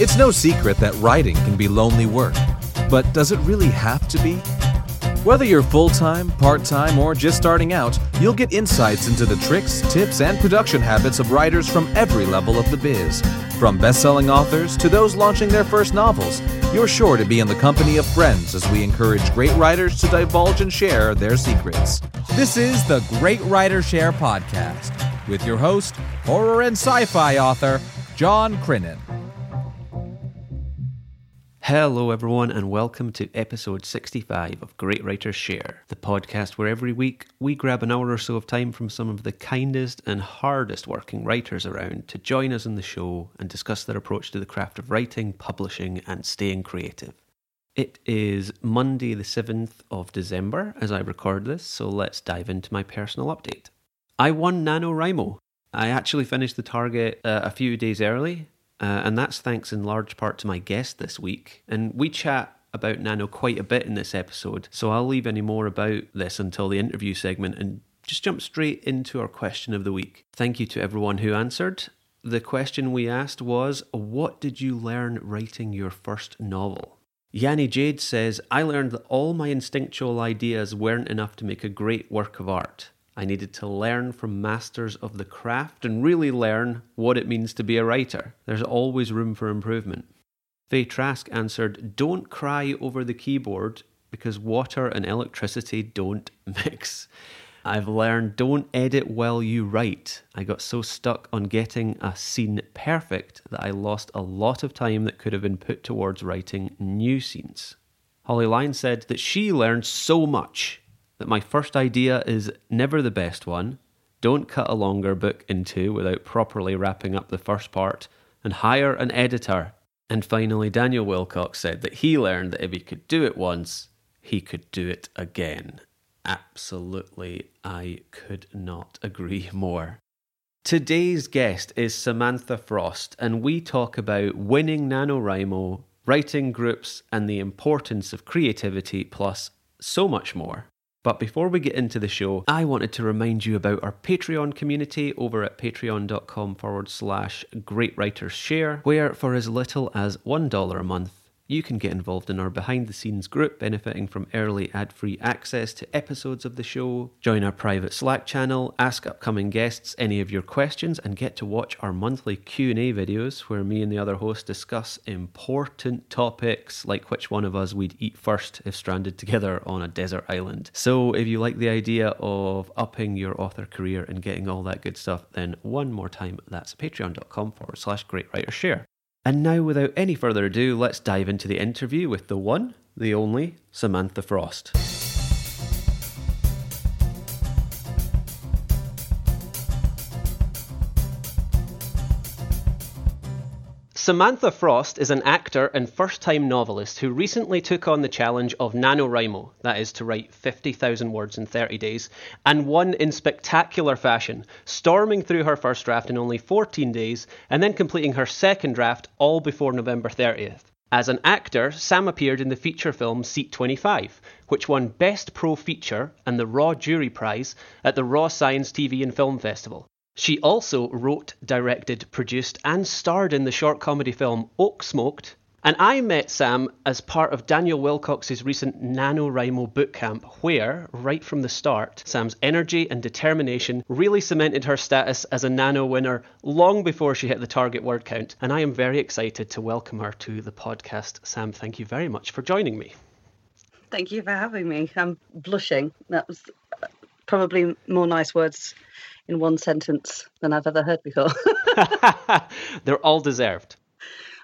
It's no secret that writing can be lonely work, but does it really have to be? Whether you're full-time, part-time, or just starting out, you'll get insights into the tricks, tips, and production habits of writers from every level of the biz. From best-selling authors to those launching their first novels, you're sure to be in the company of friends as we encourage great writers to divulge and share their secrets. This is the Great Writer Share Podcast with your host, horror and sci-fi author, John Crinnan. Hello everyone and welcome to episode 65 of Great Writers Share, the podcast where every week we grab an hour or so of time from some of the kindest and hardest working writers around to join us in the show and discuss their approach to the craft of writing, publishing and staying creative. It is Monday the 7th of December as I record this, so let's dive into my personal update. I won NaNoWriMo. I actually finished the target a few days early. And that's thanks in large part to my guest this week. And we chat about Nano quite a bit in this episode, so I'll leave any more about this until the interview segment and just jump straight into our question of the week. Thank you to everyone who answered. The question we asked was, what did you learn writing your first novel? Yanni Jade says, I learned that all my instinctual ideas weren't enough to make a great work of art. I needed to learn from masters of the craft and really learn what it means to be a writer. There's always room for improvement. Fay Trask answered, don't cry over the keyboard because water and electricity don't mix. I've learned don't edit while you write. I got so stuck on getting a scene perfect that I lost a lot of time that could have been put towards writing new scenes. Holly Lyon said that she learned so much. That my first idea is never the best one, don't cut a longer book in two without properly wrapping up the first part, and hire an editor. And finally, Daniel Wilcox said that he learned that if he could do it once, he could do it again. Absolutely, I could not agree more. Today's guest is Samantha Frost, and we talk about winning NaNoWriMo, writing groups, and the importance of creativity, plus so much more. But before we get into the show, I wanted to remind you about our Patreon community over at patreon.com/greatwritersshare, where for as little as $1 a month, you can get involved in our behind-the-scenes group, benefiting from early ad-free access to episodes of the show, join our private Slack channel, ask upcoming guests any of your questions, and get to watch our monthly Q&A videos where me and the other hosts discuss important topics like which one of us we'd eat first if stranded together on a desert island. So if you like the idea of upping your author career and getting all that good stuff, then one more time, that's patreon.com/greatwritersshare. And now, without any further ado, let's dive into the interview with the one, the only, Samantha Frost. Samantha Frost is an actor and first-time novelist who recently took on the challenge of NaNoWriMo, that is to write 50,000 words in 30 days, and won in spectacular fashion, storming through her first draft in only 14 days and then completing her second draft all before November 30th. As an actor, Sam appeared in the feature film Seat 25, which won Best Pro Feature and the Raw Jury Prize at the Raw Science TV and Film Festival. She also wrote, directed, produced and starred in the short comedy film Oak Smoked. And I met Sam as part of Daniel Wilcox's recent NaNoWriMo bootcamp where, right from the start, Sam's energy and determination really cemented her status as a Nano winner long before she hit the target word count. And I am very excited to welcome her to the podcast. Sam, thank you very much for joining me. Thank you for having me. I'm blushing. That was probably more nice words in one sentence than I've ever heard before. They're all deserved.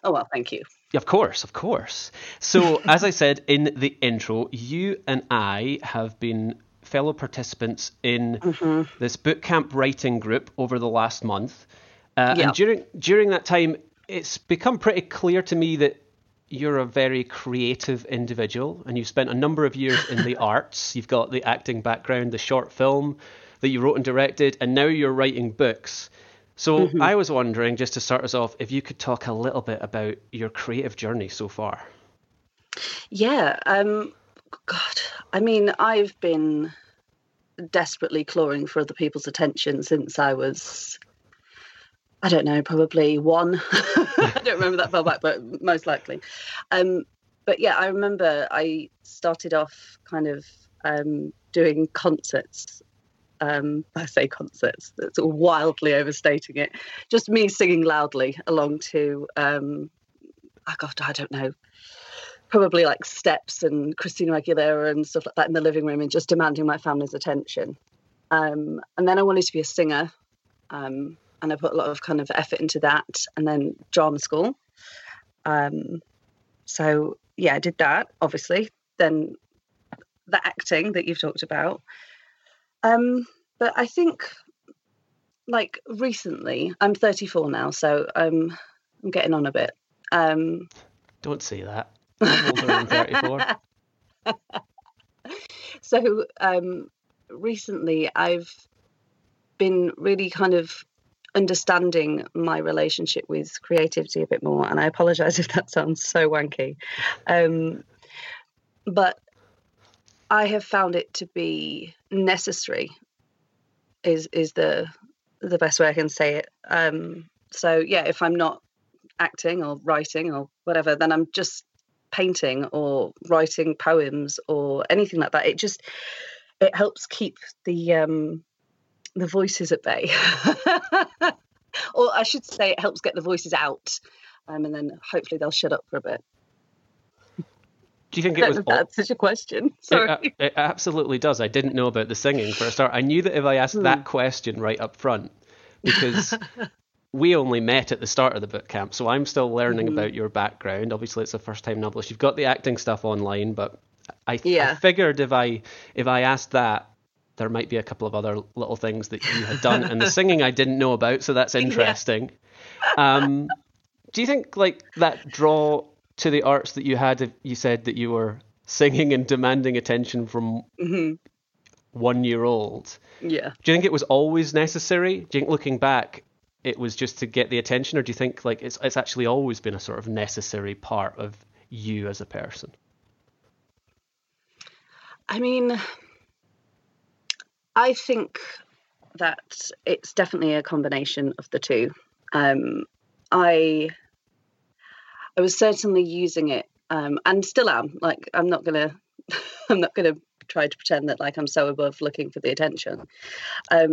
Oh, well, thank you. Of course, of course. So, as I said in the intro, you and I have been fellow participants in this bootcamp writing group over the last month. And during that time, it's become pretty clear to me that you're a very creative individual and you've spent a number of years in the arts. You've got the acting background, the short film that you wrote and directed, and now you're writing books. So I was wondering, just to start us off, if you could talk a little bit about your creative journey so far. Yeah. I've been desperately clawing for other people's attention since I was I don't know, probably one. I don't remember that far back, but most likely. But yeah, I remember I started off kind of doing concerts. I say concerts, that's wildly overstating it. Just me singing loudly along to, I don't know, probably like Steps and Christina Aguilera and stuff like that in the living room and just demanding my family's attention. And then I wanted to be a singer. And I put a lot of kind of effort into that, and then drama school. So yeah, I did that, obviously. Then the acting that you've talked about. But I think, like, recently, I'm 34 now, so I'm getting on a bit. Don't say that. I'm older than 34. So recently, I've been really kind of understanding my relationship with creativity a bit more, and I apologise if that sounds so wanky. But I have found it to be necessary is the best way I can say it. So yeah, if I'm not acting or writing or whatever, then I'm just painting or writing poems or anything like that. It helps keep the voices at bay. Or I should say it helps get the voices out, and then hopefully they'll shut up for a bit. Do you think it was that's such a question? Sorry. It absolutely does. I didn't know about the singing for a start. I knew that if I asked that question right up front, because we only met at the start of the boot camp, so I'm still learning about your background. Obviously, it's a first-time novelist. You've got the acting stuff online, but I figured if I asked that, there might be a couple of other little things that you had done, and the singing I didn't know about, so that's interesting. Yeah. Do you think like that draw to the arts that you had, you said that you were singing and demanding attention from 1-year-old. Yeah. Do you think it was always necessary? Do you think looking back, it was just to get the attention, or do you think like it's actually always been a sort of necessary part of you as a person? I mean, I think that it's definitely a combination of the two. I was certainly using it, and still am. Like, I'm not gonna try to pretend that like I'm so above looking for the attention. I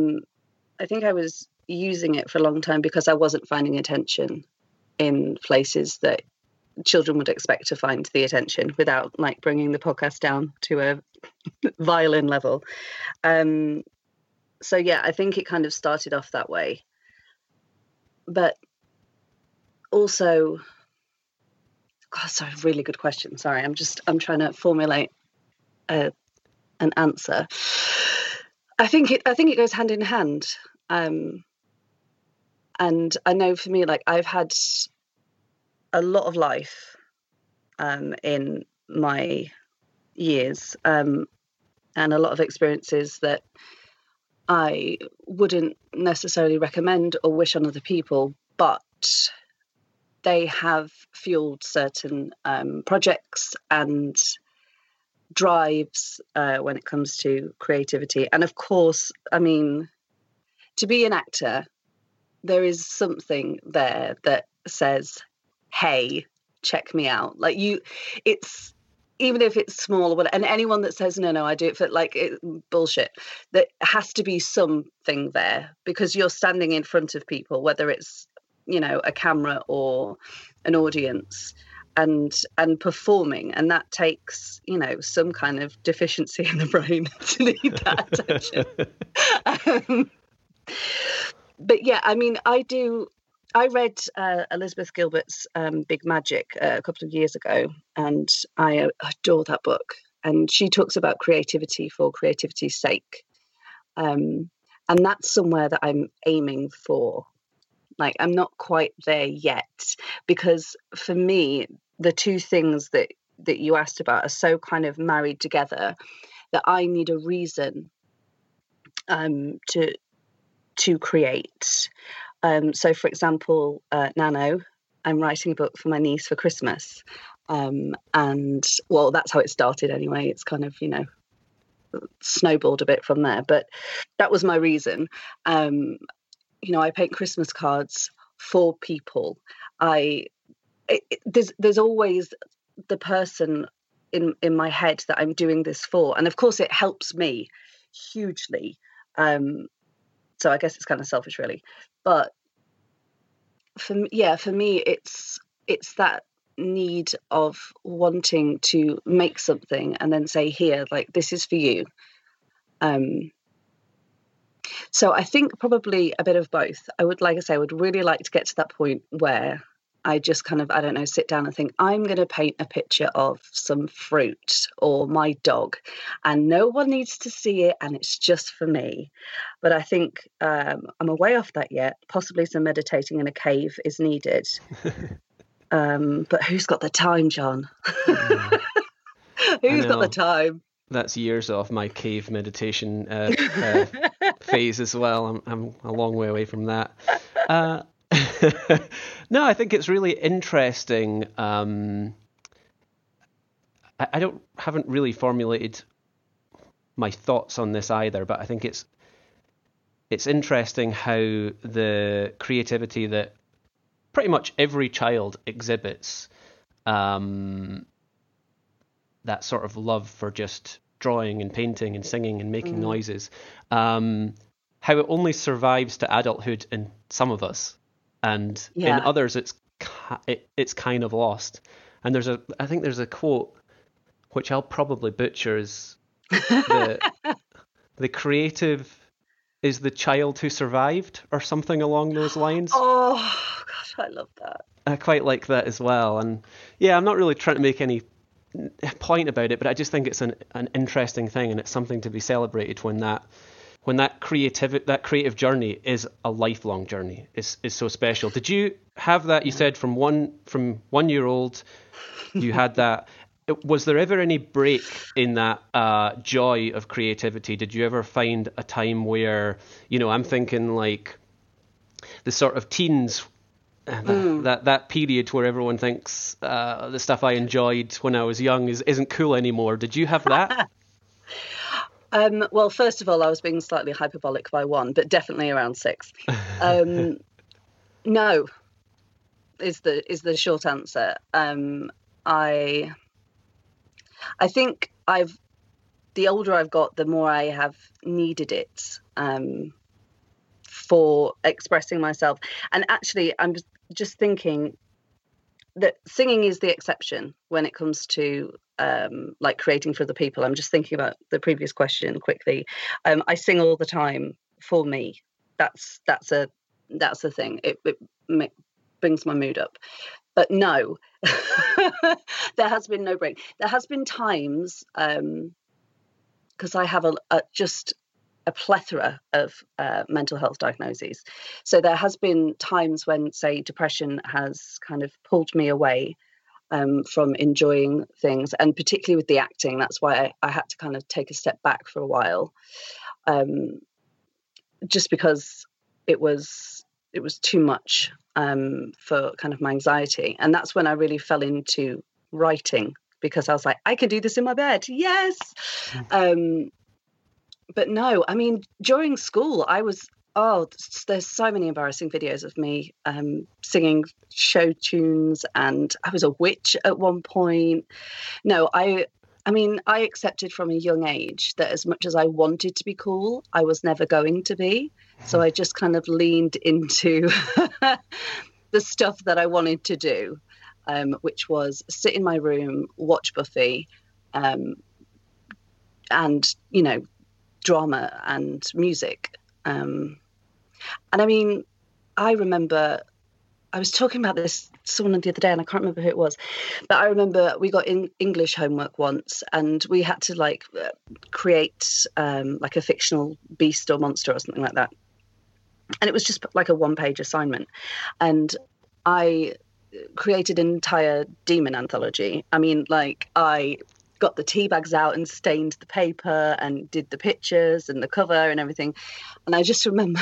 think I was using it for a long time because I wasn't finding attention in places that children would expect to find the attention, without like bringing the podcast down to a violin level. So yeah, I think it kind of started off that way, but also. God, sorry, really good question. Sorry, I'm trying to formulate an answer. I think it goes hand in hand. And I know for me, like I've had a lot of life in my years and a lot of experiences that I wouldn't necessarily recommend or wish on other people, but they have fueled certain projects and drives when it comes to creativity. And of course, I mean, to be an actor, there is something there that says, hey, check me out. Like it's even if it's small, and anyone that says, no, I do it for like bullshit, there has to be something there because you're standing in front of people, whether it's, you know, a camera or an audience, and performing, and that takes, you know, some kind of deficiency in the brain to need that attention. But yeah, I mean, I read Elizabeth Gilbert's Big Magic a couple of years ago, and I adore that book, and she talks about creativity for creativity's sake, and that's somewhere that I'm aiming for. Like, I'm not quite there yet, because for me, the two things that you asked about are so kind of married together that I need a reason to create. So, for example, Nano, I'm writing a book for my niece for Christmas. And, well, that's how it started anyway. It's kind of, you know, snowballed a bit from there. But that was my reason. You know, I paint Christmas cards for people. There's always the person in my head that I'm doing this for, and of course it helps me hugely. So I guess it's kind of selfish, really. But for me, it's that need of wanting to make something and then say, here, like, this is for you. So I think probably a bit of both. I would really like to get to that point where I just kind of, I don't know, sit down and think, I'm going to paint a picture of some fruit or my dog, and no one needs to see it, and it's just for me. But I think I'm a way off that yet. Possibly some meditating in a cave is needed. But who's got the time, John? Who's got the time? That's years off my cave meditation phase as well. I'm a long way away from that. No, I think it's really interesting. I haven't really formulated my thoughts on this either, but I think it's interesting how the creativity that pretty much every child exhibits, that sort of love for just drawing and painting and singing and making noises, how it only survives to adulthood in some of us, and in others it's kind of lost. And I think there's a quote which I'll probably butcher, is the creative is the child who survived, or something along those lines. Oh gosh, I love that. I quite like that as well. And yeah, I'm not really trying to make any point about it, but I just think it's an interesting thing, and it's something to be celebrated when that creative journey is a lifelong journey. Is so special. Did you have that? You said from one year old, you had that. Was there ever any break in that joy of creativity? Did you ever find a time where, you know, I'm thinking like the sort of teens, that period where everyone thinks the stuff I enjoyed when I was young isn't cool anymore. Did you have that? Well, first of all, I was being slightly hyperbolic by one, but definitely around six. No, is the short answer. I think the older I've got, the more I have needed it for expressing myself. And actually, I'm just thinking that singing is the exception when it comes to like creating for other people. I'm just thinking about the previous question quickly. I sing all the time for me. That's the thing. It brings my mood up. But no, there has been no break. There has been times, because I have a plethora of mental health diagnoses. So there has been times when, say, depression has kind of pulled me away from enjoying things, and particularly with the acting. That's why I had to kind of take a step back for a while, just because it was too much for kind of my anxiety. And that's when I really fell into writing, because I was like, I can do this in my bed. Yes. But no, I mean, during school, there's so many embarrassing videos of me singing show tunes, and I was a witch at one point. No, I mean, I accepted from a young age that as much as I wanted to be cool, I was never going to be. So I just kind of leaned into the stuff that I wanted to do, which was sit in my room, watch Buffy, and, you know, drama and music. And I mean, I remember I was talking about this someone the other day, and I can't remember who it was, but I remember we got in English homework once, and we had to like create like a fictional beast or monster or something like that, and it was just like a one-page assignment, and I created an entire demon anthology. I mean, like, I got the tea bags out and stained the paper and did the pictures and the cover and everything. And I just remember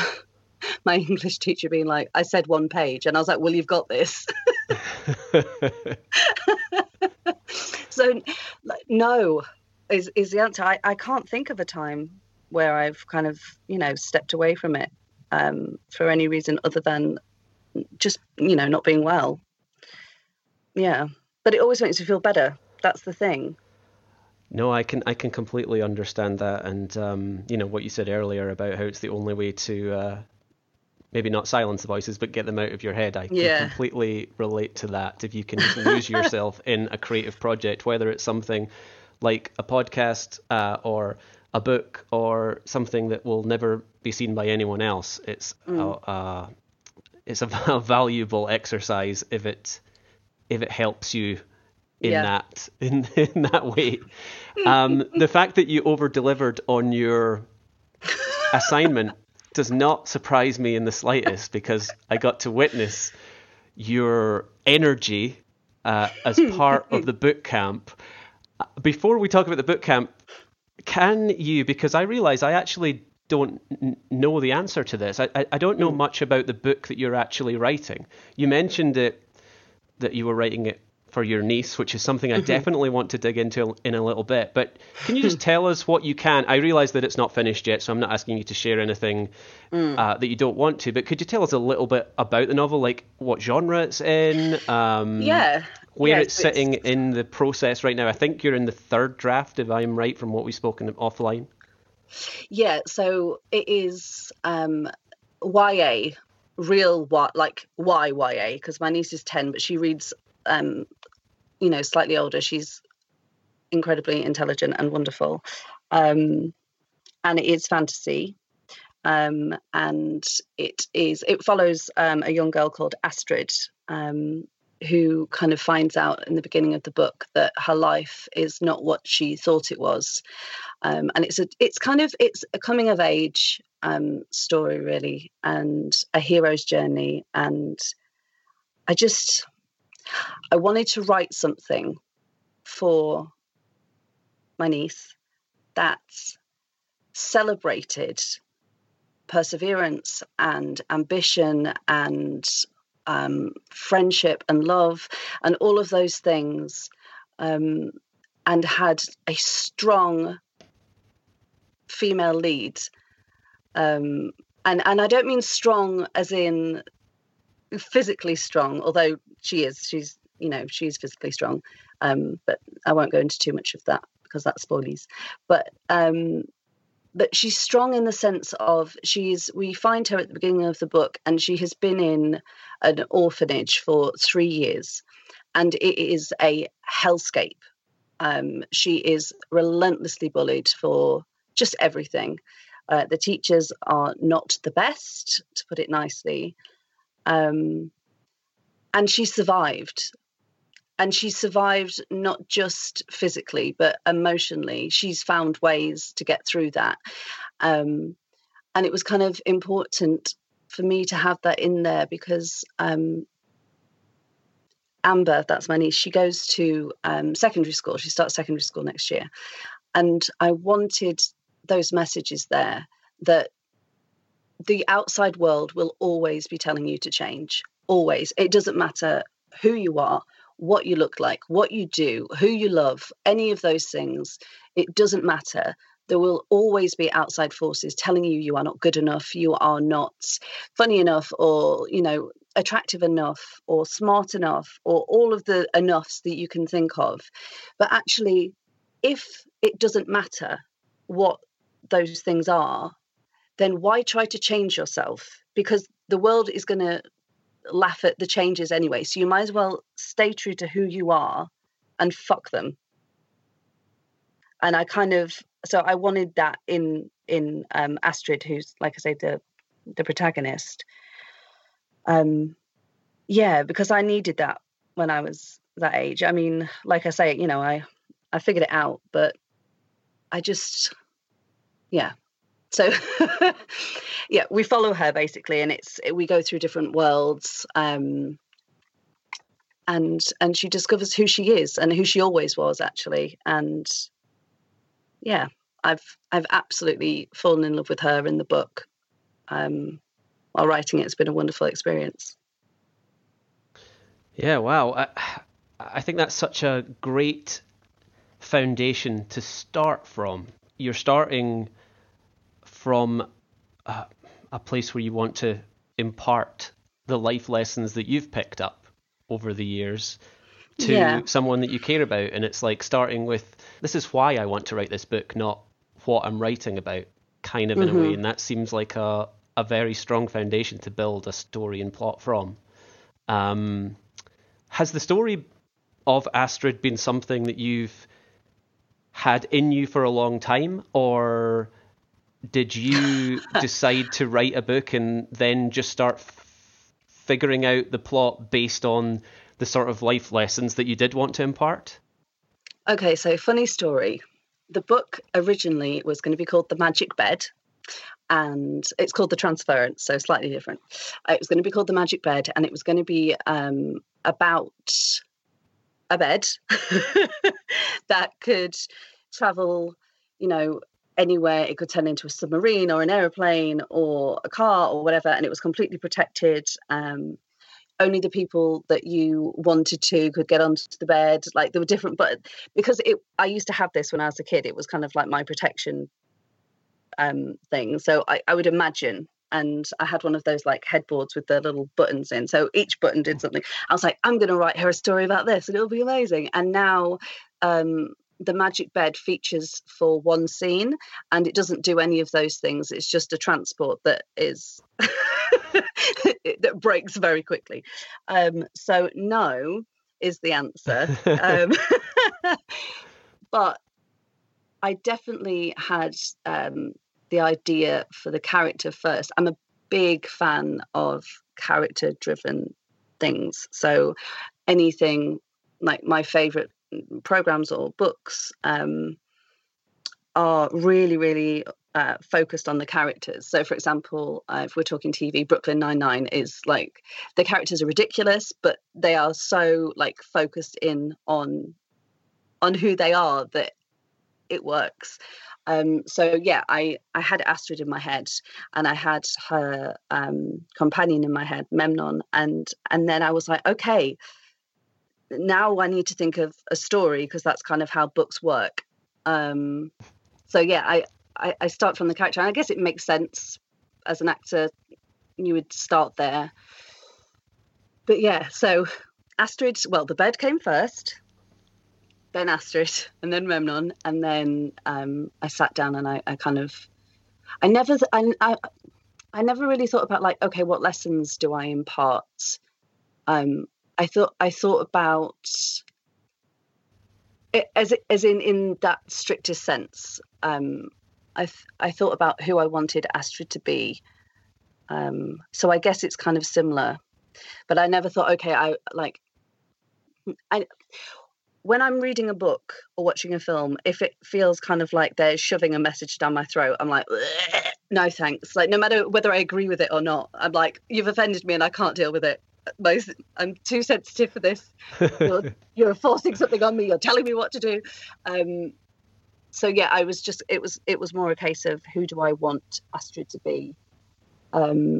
my English teacher being like, I said one page. And I was like, well, you've got this. So, like, no is the answer. I can't think of a time where I've kind of, you know, stepped away from it for any reason other than just, you know, not being well. Yeah. But it always makes you feel better. That's the thing. No, I can completely understand that. And, you know, what you said earlier about how it's the only way to maybe not silence the voices, but get them out of your head. I can completely relate to that. If you can just lose yourself in a creative project, whether it's something like a podcast or a book or something that will never be seen by anyone else, it's a valuable exercise if it helps you in that way. The fact that you over-delivered on your assignment does not surprise me in the slightest, because I got to witness your energy as part of the boot camp. Before we talk about the boot camp, can you, because I realize I actually don't know the answer to this. I don't know much about the book that you're actually writing. You mentioned it, that you were writing it for your niece, which is something I definitely want to dig into in a little bit. But can you just tell us what you can? I realize that it's not finished yet, so I'm not asking you to share anything that you don't want to. But could you tell us a little bit about the novel, like what genre it's in? Where it's sitting in the process right now. I think you're in the third draft, if I'm right, from what we've spoken offline. Yeah, so it is YA, real YA, because my niece is 10, but she reads, you know, slightly older. She's incredibly intelligent and wonderful. And it is fantasy. And it follows a young girl called Astrid, who kind of finds out in the beginning of the book that her life is not what she thought it was. And it's a coming of age story, really, and a hero's journey. And I wanted to write something for my niece that celebrated perseverance and ambition and friendship and love and all of those things, and had a strong female lead. And I don't mean strong as in physically strong, although she's physically strong. But I won't go into too much of that because that's spoilies. But she's strong in the sense of we find her at the beginning of the book, and she has been in an orphanage for 3 years, and it is a hellscape. She is relentlessly bullied for just everything. The teachers are not the best, to put it nicely. And she survived. And she survived not just physically, but emotionally. She's found ways to get through that. And it was kind of important for me to have that in there because Amber, that's my niece, she goes to secondary school. She starts secondary school next year. And I wanted those messages there that the outside world will always be telling you to change, always. It doesn't matter who you are, what you look like, what you do, who you love, any of those things. It doesn't matter. There will always be outside forces telling you you are not good enough, you are not funny enough, or, you know, attractive enough or smart enough or all of the enoughs that you can think of. But actually, if it doesn't matter what those things are, then why try to change yourself? Because the world is going to laugh at the changes anyway, so you might as well stay true to who you are and fuck them. And I wanted that in Astrid, who's, like I say, the protagonist, because I needed that when I was that age. I mean, like I say, you know, I figured it out, but I just so yeah, we follow her basically, and we go through different worlds, and she discovers who she is and who she always was, actually. And yeah, I've absolutely fallen in love with her in the book. While writing it, it's been a wonderful experience. Yeah, wow. I think that's such a great foundation to start from. You're starting from a place where you want to impart the life lessons that you've picked up over the years to someone that you care about. And it's like starting with, this is why I want to write this book, not what I'm writing about, kind of in a way. And that seems like a very strong foundation to build a story and plot from. Has the story of Astrid been something that you've had in you for a long time, or did you decide to write a book and then just start figuring out the plot based on the sort of life lessons that you did want to impart? Okay, so funny story. The book originally was going to be called The Magic Bed, and it's called The Transference, so slightly different. It was going to be called The Magic Bed, and it was going to be about a bed that could travel, you know, anywhere. It could turn into a submarine or an aeroplane or a car or whatever, and it was completely protected. Only the people that you wanted to could get onto the bed. Like, there were different, but because I used to have this when I was a kid, it was kind of like my protection thing. So I would imagine, and I had one of those like headboards with the little buttons in. So each button did something. I was like, I'm going to write her a story about this and it'll be amazing. And now The Magic Bed features for one scene, and it doesn't do any of those things. It's just a transport that is... that breaks very quickly. So no is the answer. But I definitely had the idea for the character first. I'm a big fan of character-driven things. So anything like my favourite programmes or books are really, really... focused on the characters. So for example, if we're talking TV, Brooklyn Nine-Nine is like, the characters are ridiculous, but they are so like focused in on who they are that it works. So yeah, I had Astrid in my head, and I had her companion in my head, Memnon, and then I was like, okay, now I need to think of a story, because that's kind of how books work. So yeah, I start from the character, and I guess it makes sense as an actor, you would start there. But yeah, so Astrid, well, the bed came first, then Astrid, and then Memnon, and then I sat down and I never really thought about like, okay, what lessons do I impart? I thought about it as in that strictest sense. I thought about who I wanted Astrid to be. So I guess it's kind of similar, but I never thought, okay, when I'm reading a book or watching a film, if it feels kind of like they're shoving a message down my throat, I'm like, no, thanks. Like, no matter whether I agree with it or not, I'm like, you've offended me and I can't deal with it. I'm too sensitive for this. You're forcing something on me. You're telling me what to do. So yeah, I was just, it was more a case of who do I want Astrid to be, and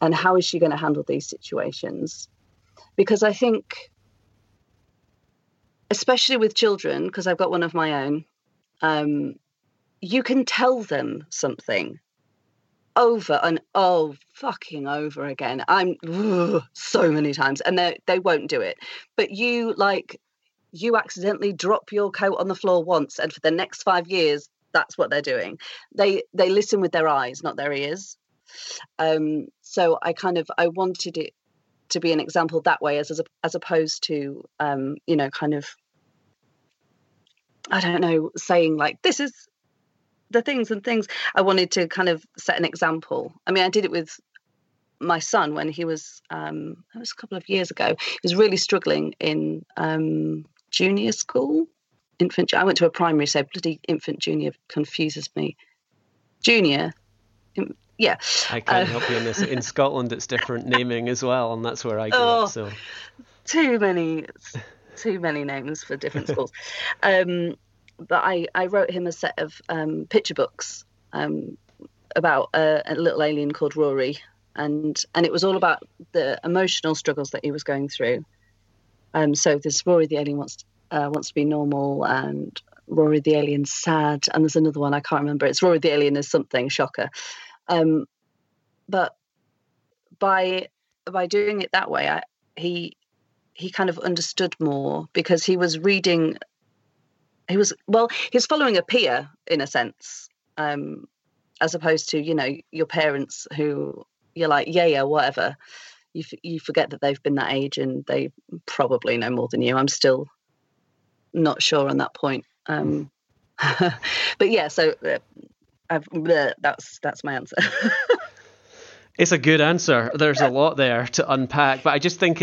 how is she going to handle these situations? Because I think, especially with children, because I've got one of my own, you can tell them something over and over again. So many times, and they won't do it. But you like. You accidentally drop your coat on the floor once, and for the next 5 years, that's what they're doing. They listen with their eyes, not their ears. So I wanted it to be an example that way, as opposed to you know, kind of, I don't know, saying like, this is the things and things. I wanted to kind of set an example. I mean, I did it with my son when he was that was a couple of years ago. He was really struggling in junior school, infant. I went to a primary, so bloody infant junior confuses me. Junior, yeah. I can't help you on this. In Scotland, it's different naming as well, and that's where I grew up. So too many names for different schools. But I wrote him a set of picture books about a little alien called Rory, and it was all about the emotional struggles that he was going through. So there's Rory the Alien wants to be normal, and Rory the Alien sad, and there's another one I can't remember. It's Rory the Alien is something, shocker. But by by doing it that way, he kind of understood more, because he was reading. He's following a peer in a sense, as opposed to, you know, your parents who you're like, yeah, whatever. You forget that they've been that age and they probably know more than you. I'm still not sure on that point. But yeah, so that's my answer. It's a good answer. There's a lot there to unpack, but I just think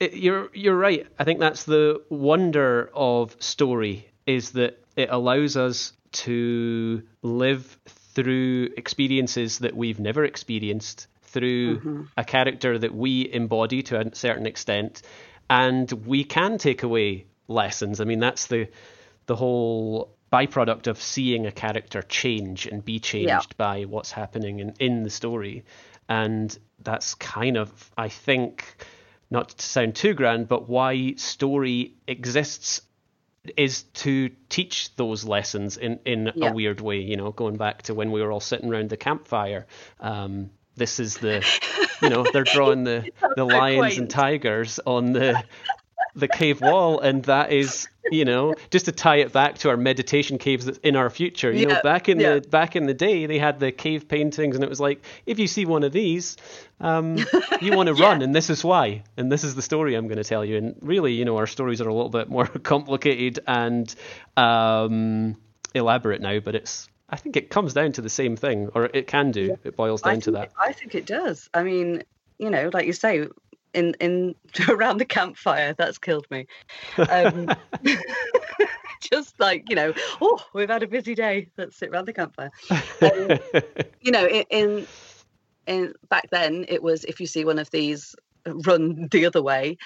you're right. I think that's the wonder of story, is that it allows us to live through experiences that we've never experienced, through a character that we embody to a certain extent, and we can take away lessons. I mean, that's the whole byproduct of seeing a character change and be changed by what's happening in the story. And that's kind of, I think, not to sound too grand, but why story exists, is to teach those lessons in a weird way, you know, going back to when we were all sitting around the campfire. This is the, you know, they're drawing the lions and tigers on the cave wall, and that is, you know, just to tie it back to our meditation caves that's in our future, you know, back in the day they had the cave paintings, and it was like, if you see one of these, you want to run, and this is why, and this is the story I'm going to tell you. And really, you know, our stories are a little bit more complicated and elaborate now, but I think it comes down to the same thing, or it can do. It boils down to that. I think it does. I mean, you know, like you say, in around the campfire, that's killed me. Just like, you know, oh, we've had a busy day, let's sit around the campfire. You know, in back then it was, if you see one of these, run the other way,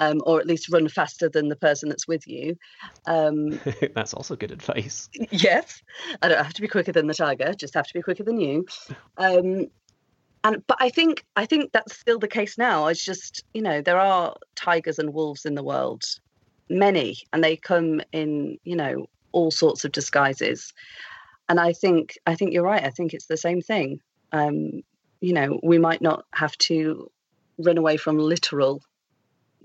or at least run faster than the person that's with you. That's also good advice. Yes, I don't have to be quicker than the tiger, just have to be quicker than you. But I think that's still the case now. It's just, you know, there are tigers and wolves in the world, many, and they come in, you know, all sorts of disguises. And I think you're right. I think it's the same thing. You know, we might not have to run away from literal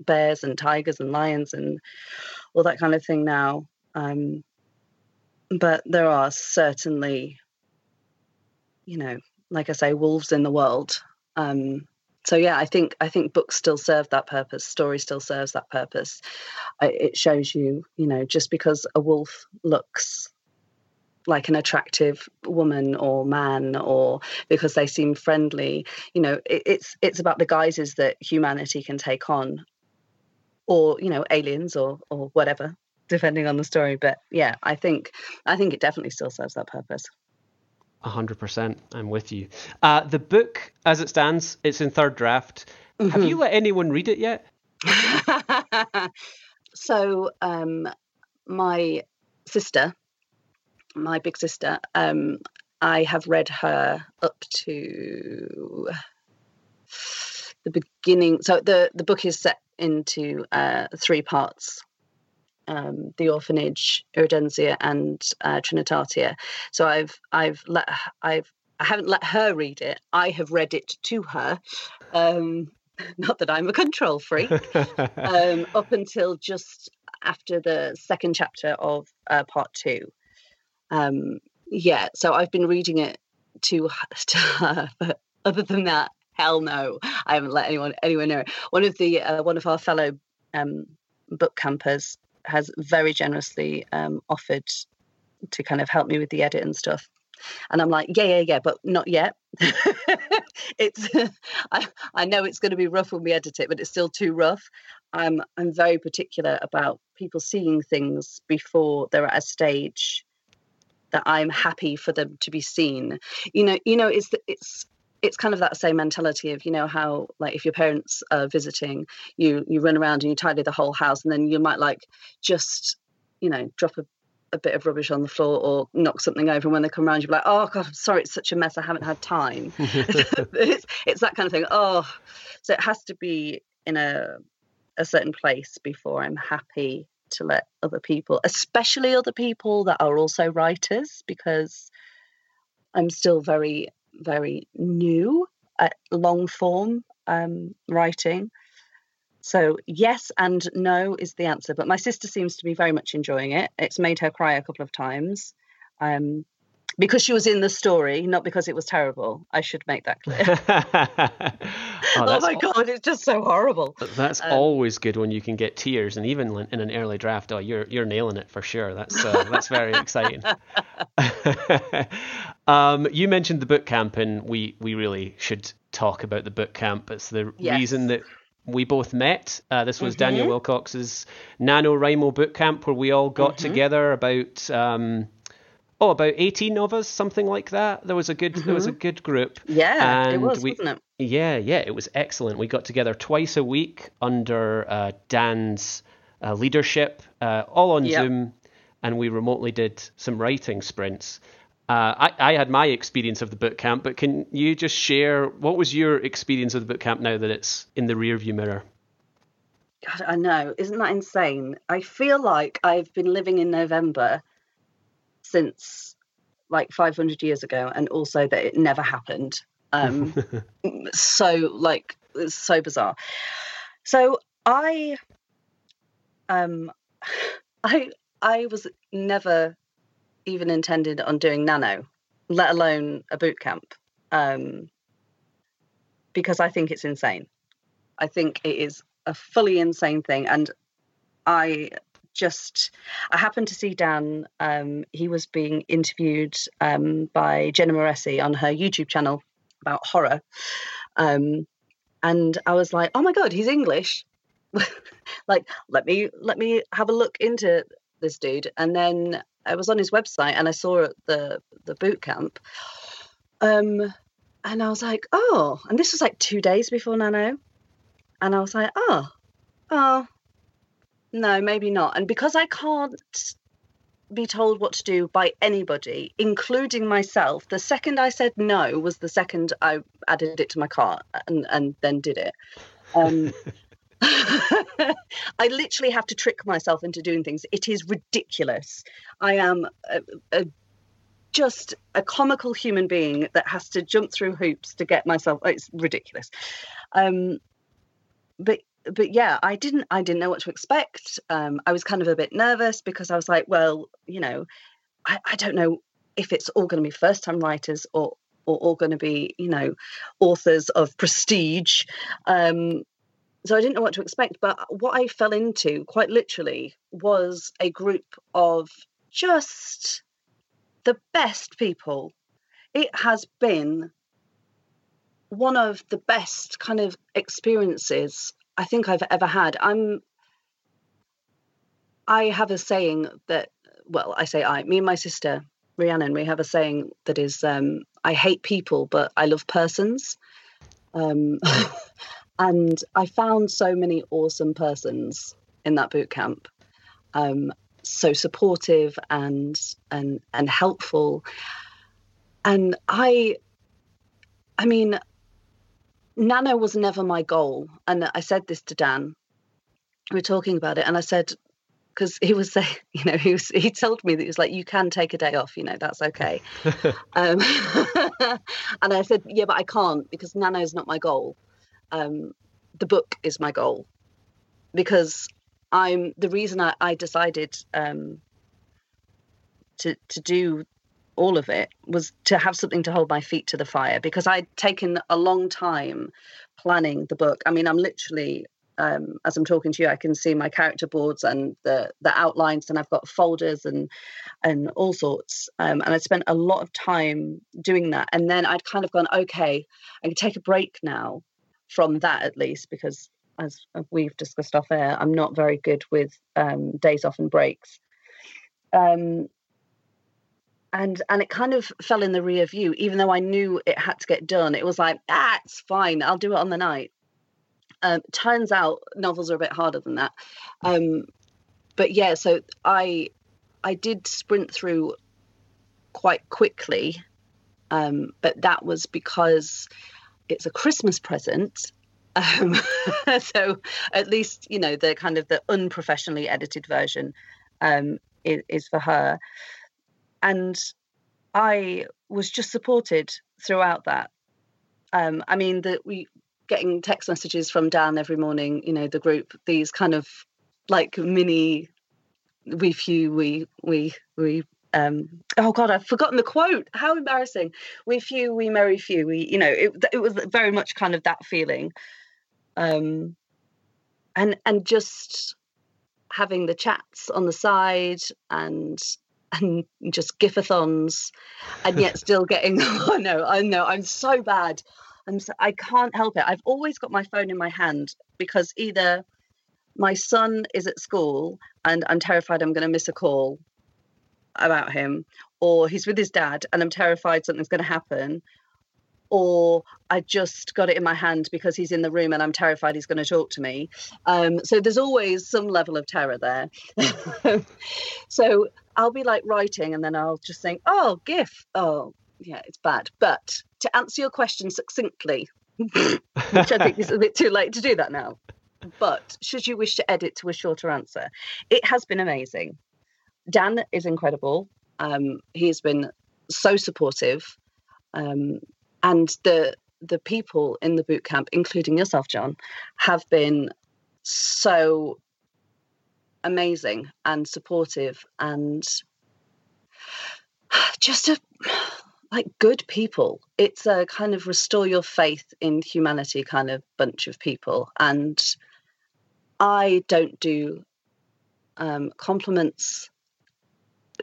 bears and tigers and lions and all that kind of thing now. But there are certainly, you know, like I say, wolves in the world. So yeah, I think books still serve that purpose. Story still serves that purpose. It shows you, you know, just because a wolf looks like an attractive woman or man, or because they seem friendly, you know, it's about the guises that humanity can take on, or, you know, aliens or whatever, depending on the story. But yeah, I think it definitely still serves that purpose. 100%. I'm with you. The book, as it stands, it's in third draft. Mm-hmm. Have you let anyone read it yet? So my sister, my big sister, I have read her up to the beginning. So the book is set into three parts. The orphanage, Iridensia, and Trinitatia. So I haven't let her read it. I have read it to her. Not that I'm a control freak. Up until just after the second chapter of part two. So I've been reading it to her, but other than that, hell no, I haven't let anyone anywhere near it. One of our fellow book campers has very generously offered to kind of help me with the edit and stuff, and I'm like, yeah, but not yet. It's I know it's going to be rough when we edit it, but it's still too rough. I'm very particular about people seeing things before they're at a stage that I'm happy for them to be seen. You know, it's kind of that same mentality of, you know, how, like, if your parents are visiting, you run around and you tidy the whole house, and then you might, like, just, you know, drop a bit of rubbish on the floor or knock something over, and when they come around, you're like, oh, God, I'm sorry, it's such a mess, I haven't had time. It's that kind of thing. Oh, so it has to be in a certain place before I'm happy to let other people, especially other people that are also writers, because I'm still very... very new at long form writing. So yes and no is the answer. But my sister seems to be very much enjoying it. It's made her cry a couple of times because she was in the story, not because it was terrible. I should make that clear. Oh my God, it's just so horrible. That's always good when you can get tears. And even in an early draft, you're nailing it for sure. That's very exciting. You mentioned the book camp, and we really should talk about the book camp. It's the reason that we both met. This was Daniel Wilcox's NaNoWriMo book camp, where we all got together about 18 of us, something like that. There was a good group. Yeah, and wasn't it? Yeah, it was excellent. We got together twice a week under Dan's leadership, all on Zoom, and we remotely did some writing sprints. I had my experience of the boot camp, but can you just share, what was your experience of the boot camp now that it's in the rearview mirror? God, I know. Isn't that insane? I feel like I've been living in November since like 500 years ago, and also that it never happened. It's so bizarre. So I was never even intended on doing nano, let alone a boot camp, because I think it's insane. I think it is a fully insane thing. And I happened to see Dan. He was being interviewed by Jenna Moresi on her YouTube channel about horror. And I was like, oh my God, he's English. Like, let me have a look into this dude. And then I was on his website and I saw the boot camp. And I was like, oh, and this was like 2 days before Nano. And I was like, oh, no, maybe not. And because I can't be told what to do by anybody, including myself, the second I said no was the second I added it to my cart and then did it. I literally have to trick myself into doing things. It is ridiculous. I am just a comical human being that has to jump through hoops to get myself. It's ridiculous. But yeah, I didn't know what to expect. I was kind of a bit nervous because I was like, well, you know, I don't know if it's all going to be first time writers or all going to be, you know, authors of prestige. So I didn't know what to expect, but what I fell into quite literally was a group of just the best people. It has been one of the best kind of experiences I think I've ever had. I have a saying that, well, I say me and my sister, Rhiannon, we have a saying that is, I hate people, but I love persons. And I found so many awesome persons in that boot camp, so supportive and helpful. And I mean, Nano was never my goal. And I said this to Dan. We were talking about it, and I said, because he was saying, you know, he told me that he was like, you can take a day off, you know, that's okay. And I said, yeah, but I can't because Nano's not my goal. The book is my goal, because the reason I decided to do all of it was to have something to hold my feet to the fire, because I'd taken a long time planning the book. I mean, I'm literally, as I'm talking to you, I can see my character boards and the outlines, and I've got folders and all sorts. And I spent a lot of time doing that. And then I'd kind of gone, okay, I can take a break now from that, at least, because as we've discussed off air, I'm not very good with days off and breaks. And it kind of fell in the rear view, even though I knew it had to get done. It was like, it's fine, I'll do it on the night. Turns out novels are a bit harder than that. But yeah, so I did sprint through quite quickly, but that was because it's a Christmas present. So at least, you know, the kind of the unprofessionally edited version is for her. And I was just supported throughout that. I mean, getting text messages from Dan every morning, you know, the group, these kind of like mini oh God, I've forgotten the quote. How embarrassing. We few, we marry few. We, you know, it was very much kind of that feeling. And just having the chats on the side and just gifathons, and yet still getting, I know, I'm so bad. I can't help it. I've always got my phone in my hand because either my son is at school and I'm terrified I'm going to miss a call about him, or he's with his dad and I'm terrified something's going to happen, or I just got it in my hand because he's in the room and I'm terrified he's going to talk to me. So there's always some level of terror there. So I'll be like writing and then I'll just think, oh, GIF. Oh, yeah, it's bad. But to answer your question succinctly, which I think is a bit too late to do that now, but should you wish to edit to a shorter answer, it has been amazing. Dan is incredible. He has been so supportive. And the people in the boot camp, including yourself, John, have been so amazing and supportive and just like good people. It's a kind of restore your faith in humanity kind of bunch of people. And I don't do compliments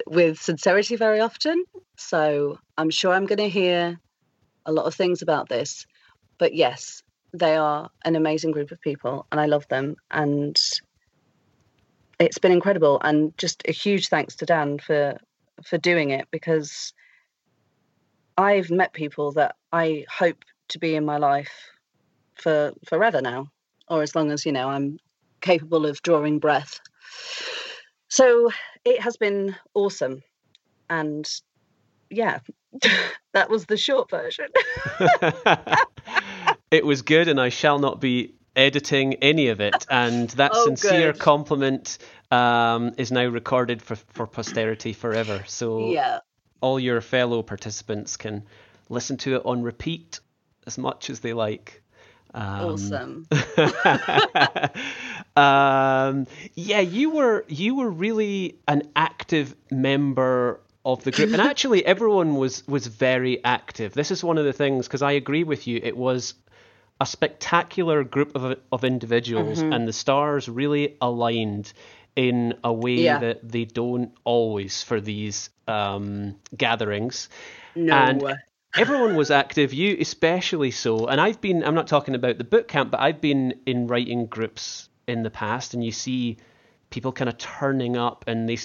with sincerity very often, so I'm sure I'm going to hear a lot of things about this, but yes, they are an amazing group of people and I love them, and it's been incredible. And just a huge thanks to Dan for doing it, because I've met people that I hope to be in my life for forever now, or as long as, you know, I'm capable of drawing breath. So it has been awesome. And yeah, that was the short version. It was good, and I shall not be editing any of it. And that sincere good compliment is now recorded for posterity forever. So yeah, all your fellow participants can listen to it on repeat as much as they like. Awesome. Yeah, you were really an active member of the group, and actually everyone was very active. This is one of the things, because I agree with you, it was a spectacular group of individuals, mm-hmm. and the stars really aligned in a way that they don't always for these gatherings. No. And everyone was active, you especially so. And I'm not talking about the boot camp, but I've been in writing groups in the past, and you see people kind of turning up, and they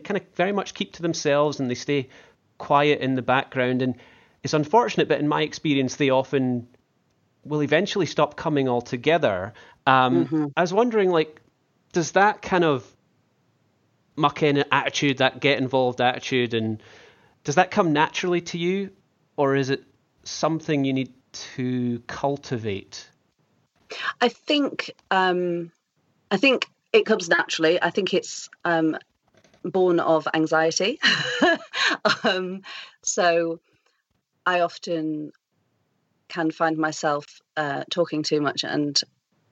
kind of very much keep to themselves and they stay quiet in the background. And it's unfortunate, but in my experience, they often will eventually stop coming altogether. Mm-hmm. I was wondering, like, does that kind of muck-in attitude, that get-involved attitude, and does that come naturally to you, or is it something you need to cultivate? I think it comes naturally. I think it's born of anxiety. So I often can find myself talking too much, and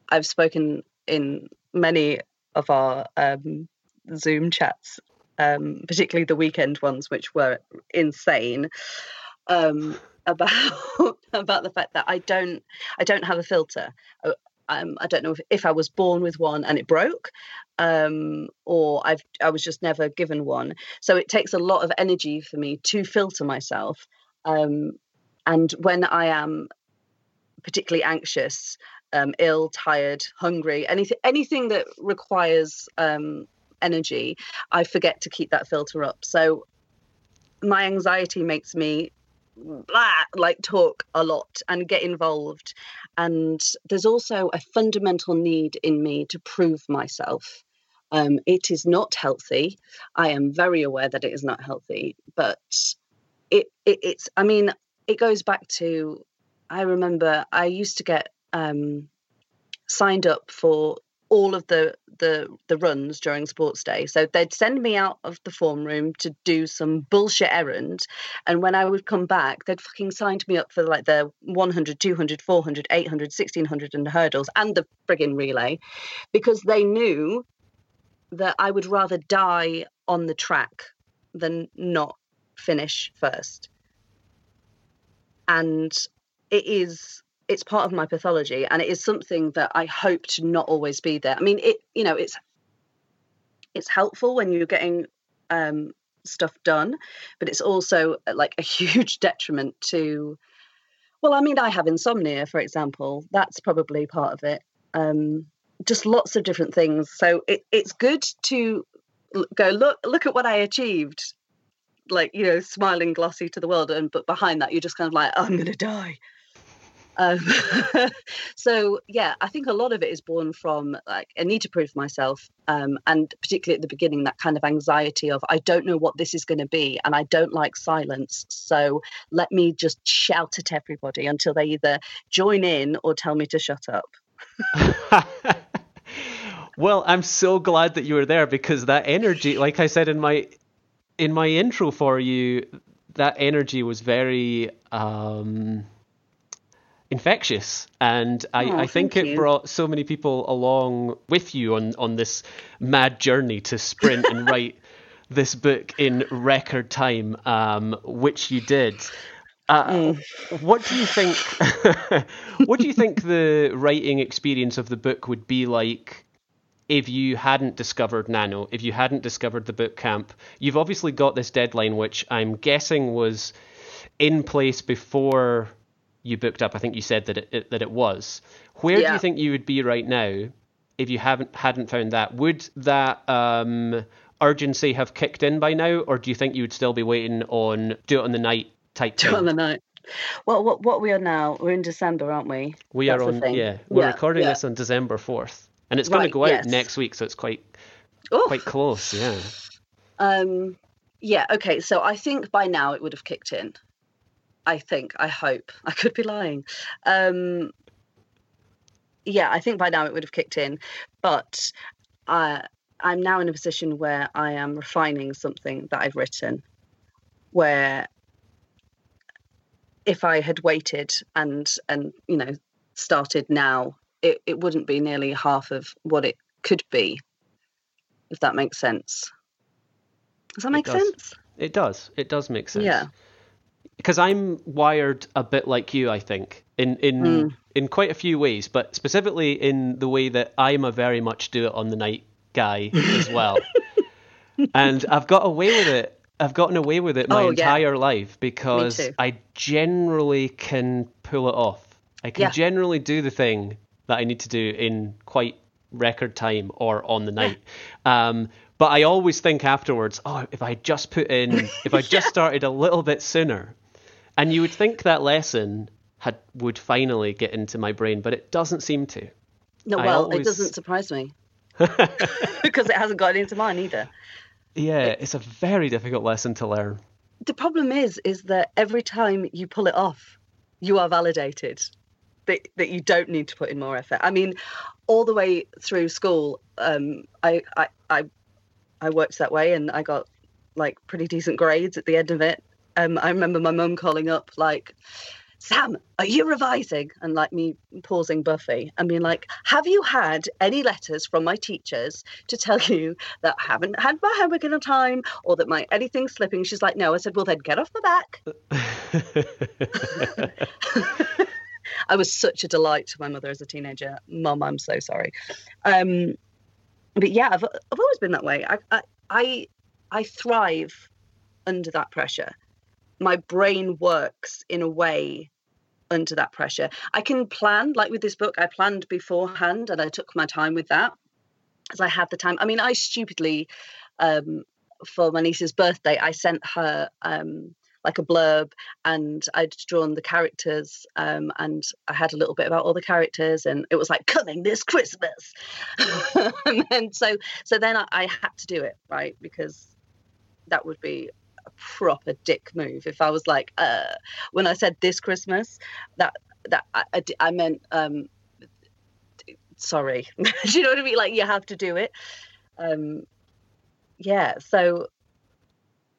I've spoken in many of our Zoom chats, particularly the weekend ones, which were insane, about the fact that I don't have a filter. I don't know if I was born with one and it broke, or I was just never given one. So it takes a lot of energy for me to filter myself. And when I am particularly anxious, ill, tired, hungry, anything that requires energy, I forget to keep that filter up. So my anxiety makes me talk a lot and get involved. And there's also a fundamental need in me to prove myself. It is not healthy. I am very aware that it is not healthy, but it goes back to, I remember I used to get signed up for all of the runs during sports day. So they'd send me out of the form room to do some bullshit errand. And when I would come back, they'd fucking signed me up for like the 100, 200, 400, 800, 1600 and the hurdles and the friggin' relay, because they knew that I would rather die on the track than not finish first. And it's part of my pathology, and it is something that I hope to not always be there. I mean, it's helpful when you're getting stuff done, but it's also like a huge detriment to, well, I mean, I have insomnia, for example. That's probably part of it. Just lots of different things. So it's good to go, look at what I achieved. Like, you know, smiling glossy to the world. But behind that, you're just kind of like, I'm going to die. So, yeah, I think a lot of it is born from like a need to prove myself, and particularly at the beginning, that kind of anxiety of I don't know what this is going to be, and I don't like silence, so let me just shout at everybody until they either join in or tell me to shut up. Well, I'm so glad that you were there, because that energy, like I said in my intro for you, that energy was very infectious, and I think it brought so many people along with you on this mad journey to sprint and write this book in record time, which you did. What do you think the writing experience of the book would be like if you hadn't discovered Nano, if you hadn't discovered the book camp? You've obviously got this deadline, which I'm guessing was in place before you booked up. I think you said that it was. Where do you think you would be right now if you hadn't found that? Would that urgency have kicked in by now, or do you think you would still be waiting on do it on the night type thing? Do it on the night. Well, what we are now, we're in December, aren't we? We That's are on. Yeah, we're recording this on December 4th, and it's going to go out next week, so it's quite close. Yeah. Yeah. Okay. So I think by now it would have kicked in. I think, I hope. I could be lying. Yeah, I think by now it would have kicked in. But I'm now in a position where I am refining something that I've written, where if I had waited and you know, started now, it wouldn't be nearly half of what it could be, if that makes sense. Does that make sense? It does. It does make sense. Yeah. Because I'm wired a bit like you, I think, in quite a few ways, but specifically in the way that I'm a very much do it on the night guy as well. And I've got away with it. I've gotten away with it my entire life, because I generally can pull it off. I can generally do the thing that I need to do in quite record time or on the night. But I always think afterwards, if I just started a little bit sooner. And you would think that lesson would finally get into my brain, but it doesn't seem to. No, it doesn't surprise me. Because it hasn't gotten into mine either. Yeah, it's a very difficult lesson to learn. The problem is that every time you pull it off, you are validated that you don't need to put in more effort. I mean, all the way through school, I worked that way, and I got like pretty decent grades at the end of it. I remember my mum calling up like, Sam, are you revising? And like me pausing Buffy and being like, have you had any letters from my teachers to tell you that I haven't had my homework in a time or that my anything's slipping? She's like, no. I said, well, then get off my back. I was such a delight to my mother as a teenager. Mum, I'm so sorry. But yeah, I've always been that way. I thrive under that pressure. My brain works in a way under that pressure. I can plan, like with this book, I planned beforehand and I took my time with that because I had the time. I mean, I stupidly, for my niece's birthday, I sent her like a blurb, and I'd drawn the characters, and I had a little bit about all the characters, and it was like, coming this Christmas. And so then I had to do it, right? Because that would be a proper dick move if I was like, when I said this Christmas, that I meant sorry. Do you know what I mean? Like, you have to do it. So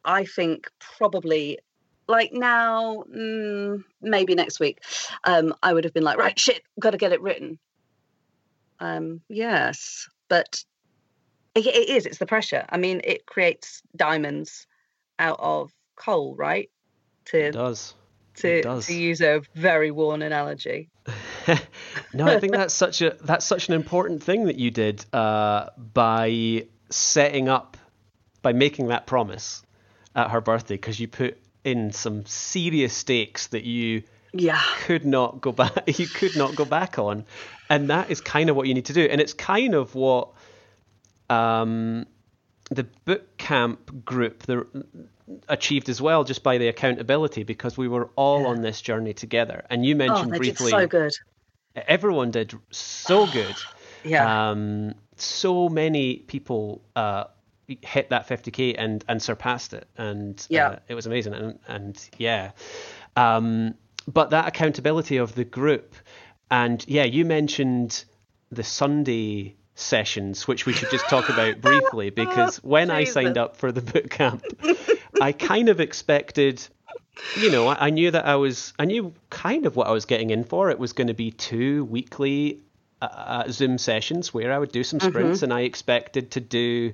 I think probably like now, maybe next week, I would have been like, right, shit, got to get it written. Yes, but it is, it's the pressure. I mean, it creates diamonds out of coal, right? It does. To use a very worn analogy. No, I think that's such an important thing that you did by setting up, by making that promise at her birthday, because you put in some serious stakes that you could not go back on, and that is kind of what you need to do, and it's kind of what the book camp group achieved as well, just by the accountability, because we were all on this journey together. And you mentioned briefly, did so good. Everyone did so good. Yeah. So many people hit that 50k and surpassed it, and it was amazing. But that accountability of the group, and you mentioned the Sunday sessions, which we should just talk about briefly, because when I signed up for the boot camp, I kind of expected, I knew that I knew kind of what I was getting in for. It was going to be 2 weekly Zoom sessions where I would do some sprints, and I expected to do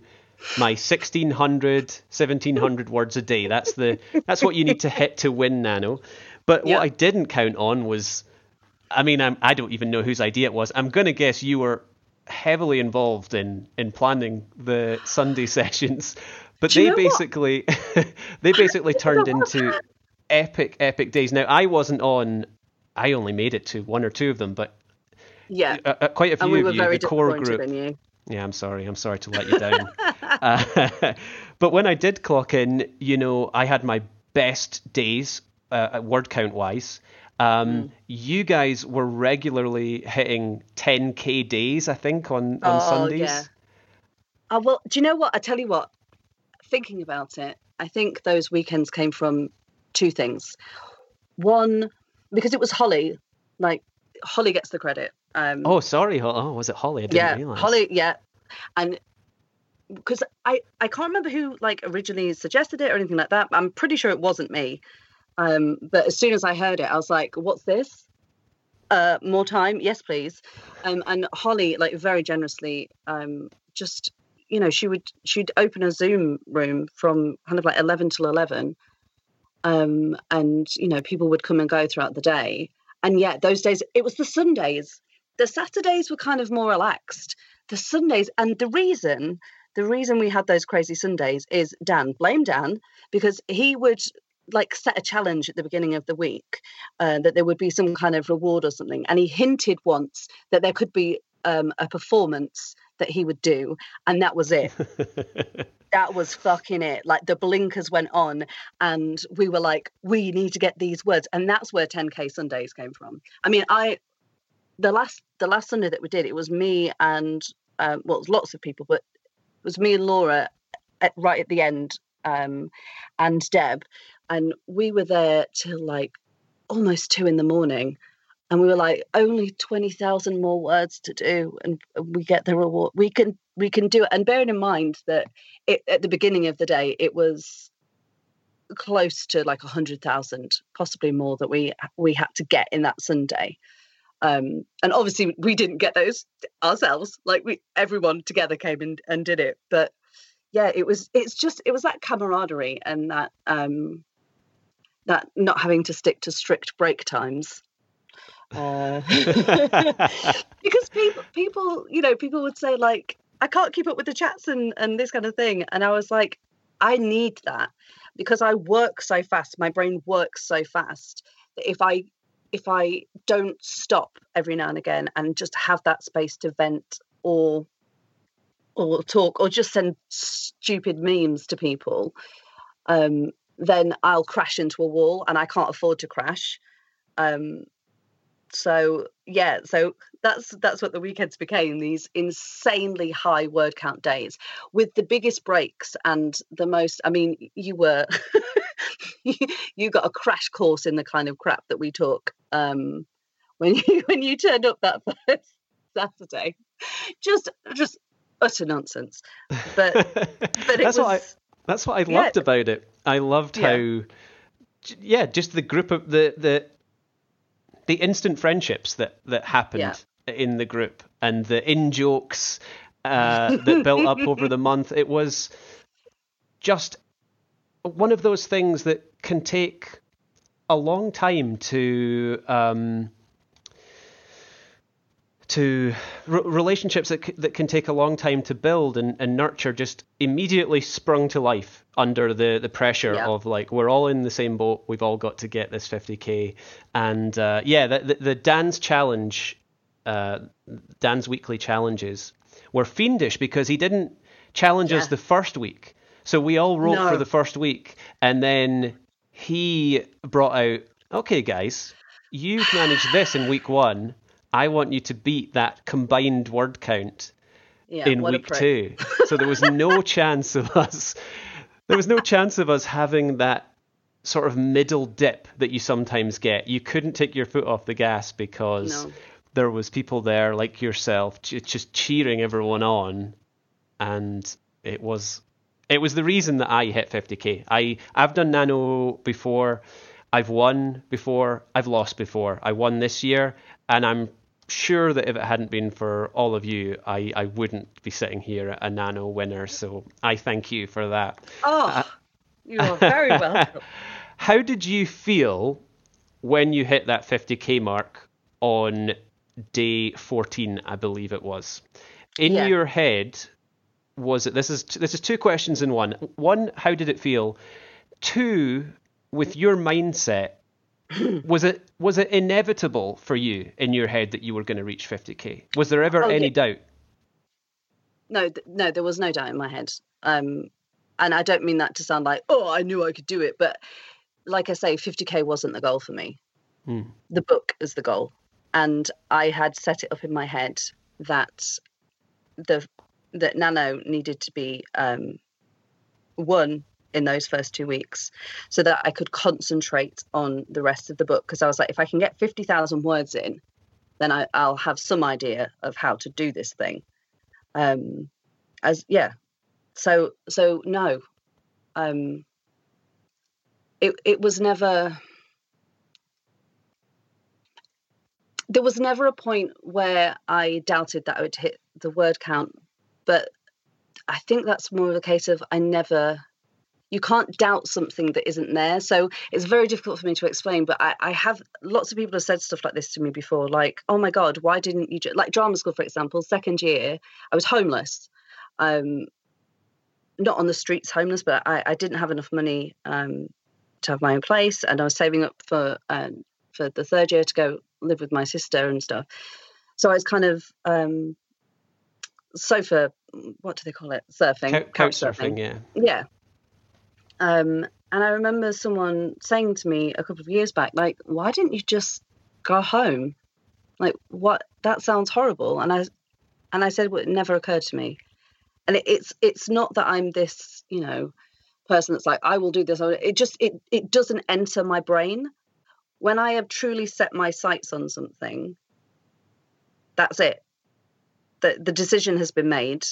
my 1,600, 1,700 words a day. That's what you need to hit to win Nano. But what I didn't count on was, I don't even know whose idea it was. I'm going to guess you were heavily involved in planning the Sunday sessions, but they basically turned into epic days. Now, I wasn't on; I only made it to 1 or 2 of them, but quite a few of you, very the core group. In you. Yeah, I'm sorry to let you down. But when I did clock in, I had my best days, word count wise. You guys were regularly hitting 10k days, I think, on Sundays. Well, do you know what? I tell you what, thinking about it, I think those weekends came from 2 things. One, because it was Holly, like Holly gets the credit. Was it Holly? I didn't realize. Holly, and because I can't remember who like originally suggested it or anything like that, but I'm pretty sure it wasn't me. But as soon as I heard it, I was like, what's this? More time? Yes, please. And Holly, like, very generously, just, she'd open a Zoom room from kind of like 11 till 11. And, people would come and go throughout the day. And those days, it was the Sundays. The Saturdays were kind of more relaxed. The Sundays, and the reason we had those crazy Sundays is blame Dan, because he would like set a challenge at the beginning of the week that there would be some kind of reward or something, and he hinted once that there could be a performance that he would do, and that was it. That was fucking it. Like, the blinkers went on and we were like, we need to get these words, and that's where 10k Sundays came from. The last Sunday that we did, it was me and well, it was lots of people, but it was me and Laura right at the end, and Deb. And we were there till like almost 2 in the morning, and we were like, only 20,000 more words to do, and we get the reward. We can do it. And bearing in mind that at the beginning of the day, it was close to like 100,000, possibly more, that we had to get in that Sunday. And obviously, we didn't get those ourselves. Like, everyone together came and did it, but. Yeah, it was that camaraderie and that that not having to stick to strict break times. Because people would say, like, I can't keep up with the chats and this kind of thing. And I was like, I need that, because I work so fast, my brain works so fast, that if I don't stop every now and again and just have that space to vent or talk or just send stupid memes to people, then I'll crash into a wall, and I can't afford to crash. So that's what the weekends became, these insanely high word count days with the biggest breaks and the most, you were, you got a crash course in the kind of crap that we talk when you turned up that first Saturday. Just utter nonsense. But it that's what I loved about it. I loved how just the group of the instant friendships that happened in the group, and the in-jokes that built up over the month. It was just one of those things that can take a long time to relationships that can take a long time to build and nurture, just immediately sprung to life under the pressure of like, we're all in the same boat. We've all got to get this 50K. And the Dan's challenge, Dan's weekly challenges were fiendish because he didn't challenge us the first week. So we all wrote for the first week, and then he brought out, okay, guys, you've managed this in week one. I want you to beat that combined word count in week two. So there was no chance of us. There was no chance of us having that sort of middle dip that you sometimes get. You couldn't take your foot off the gas because there was people there like yourself just cheering everyone on. And it was the reason that I hit 50K. I've done Nano before. I've won before. I've lost before. I won this year. And I'm sure that if it hadn't been for all of you, I wouldn't be sitting here a Nano winner. So I thank you for that. Oh, you are very welcome. How did you feel when you hit that 50K mark on day 14, I believe it was? In your head, was it, this is two questions in one. One, how did it feel? Two, with your mindset, was it inevitable for you in your head that you were going to reach 50K? Was there ever any doubt? No, there was no doubt in my head. And I don't mean that to sound like, I knew I could do it. But like I say, 50K wasn't the goal for me. Mm. The book is the goal. And I had set it up in my head that that Nano needed to be won in those first 2 weeks so that I could concentrate on the rest of the book. Because I was like, if I can get 50,000 words in, then I'll have some idea of how to do this thing. So no. It was never... There was never a point where I doubted that I would hit the word count, but I think that's more of a case of you can't doubt something that isn't there. So it's very difficult for me to explain, but I have lots of people have said stuff like this to me before, like, oh my God, why didn't you, like drama school, for example, second year, I was homeless, not on the streets homeless, but I didn't have enough money to have my own place. And I was saving up for the third year to go live with my sister and stuff. So I was kind of sofa, what do they call it? Surfing. Couch surfing, yeah. Yeah. And I remember someone saying to me a couple of years back, like, why didn't you just go home? Like, what? That sounds horrible. And I said, well, it never occurred to me. And it's not that I'm this, person that's like, I will do this. It just, it doesn't enter my brain. When I have truly set my sights on something, that's it. The decision has been made,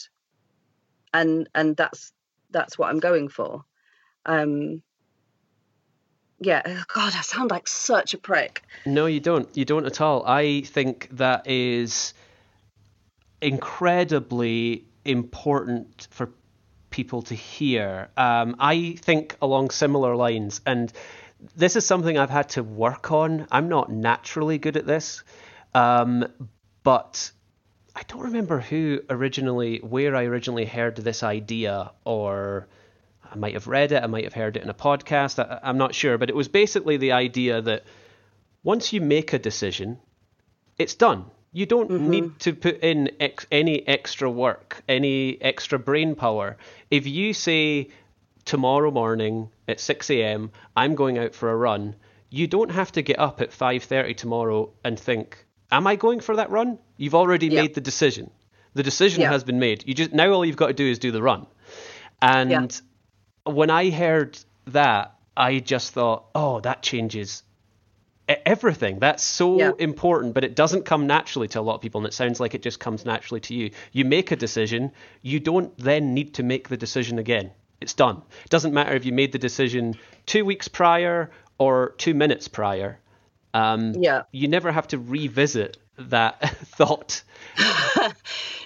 and that's what I'm going for. God, I sound like such a prick. No, you don't at all. I think that is incredibly important for people to hear. I think along similar lines, and this is something I've had to work on. I'm not naturally good at this, but I don't remember where I originally heard this idea, or I might have read it, I might have heard it in a podcast, I'm not sure, but it was basically the idea that once you make a decision, it's done. You don't need to put in any extra work, any extra brain power. If you say tomorrow morning at 6 a.m, I'm going out for a run, you don't have to get up at 5:30 tomorrow and think, am I going for that run? You've already made the decision. The decision has been made. You just now all you've got to do is do the run. And when I heard that, I just thought, that changes everything. That's so important, but it doesn't come naturally to a lot of people, and it sounds like it just comes naturally to you. You make a decision. You don't then need to make the decision again. It's done. It doesn't matter if you made the decision 2 weeks prior or 2 minutes prior. You never have to revisit that thought.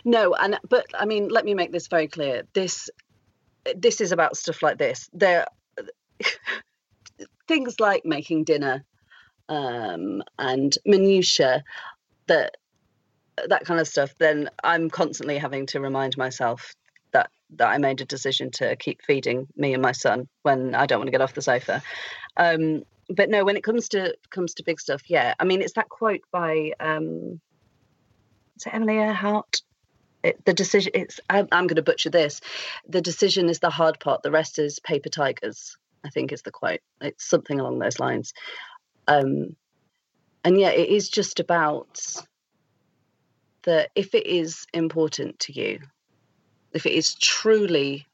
No, but I mean, let me make this very clear. This is about stuff like this. There things like making dinner and minutiae, that kind of stuff. Then I'm constantly having to remind myself that I made a decision to keep feeding me and my son when I don't want to get off the sofa. But no, when it comes to big stuff, yeah. I mean, it's that quote by is it Emily Earhart? I'm going to butcher this. The decision is the hard part. The rest is paper tigers, I think is the quote. It's something along those lines. And yeah, it is just about that. If it is important to you, if it is truly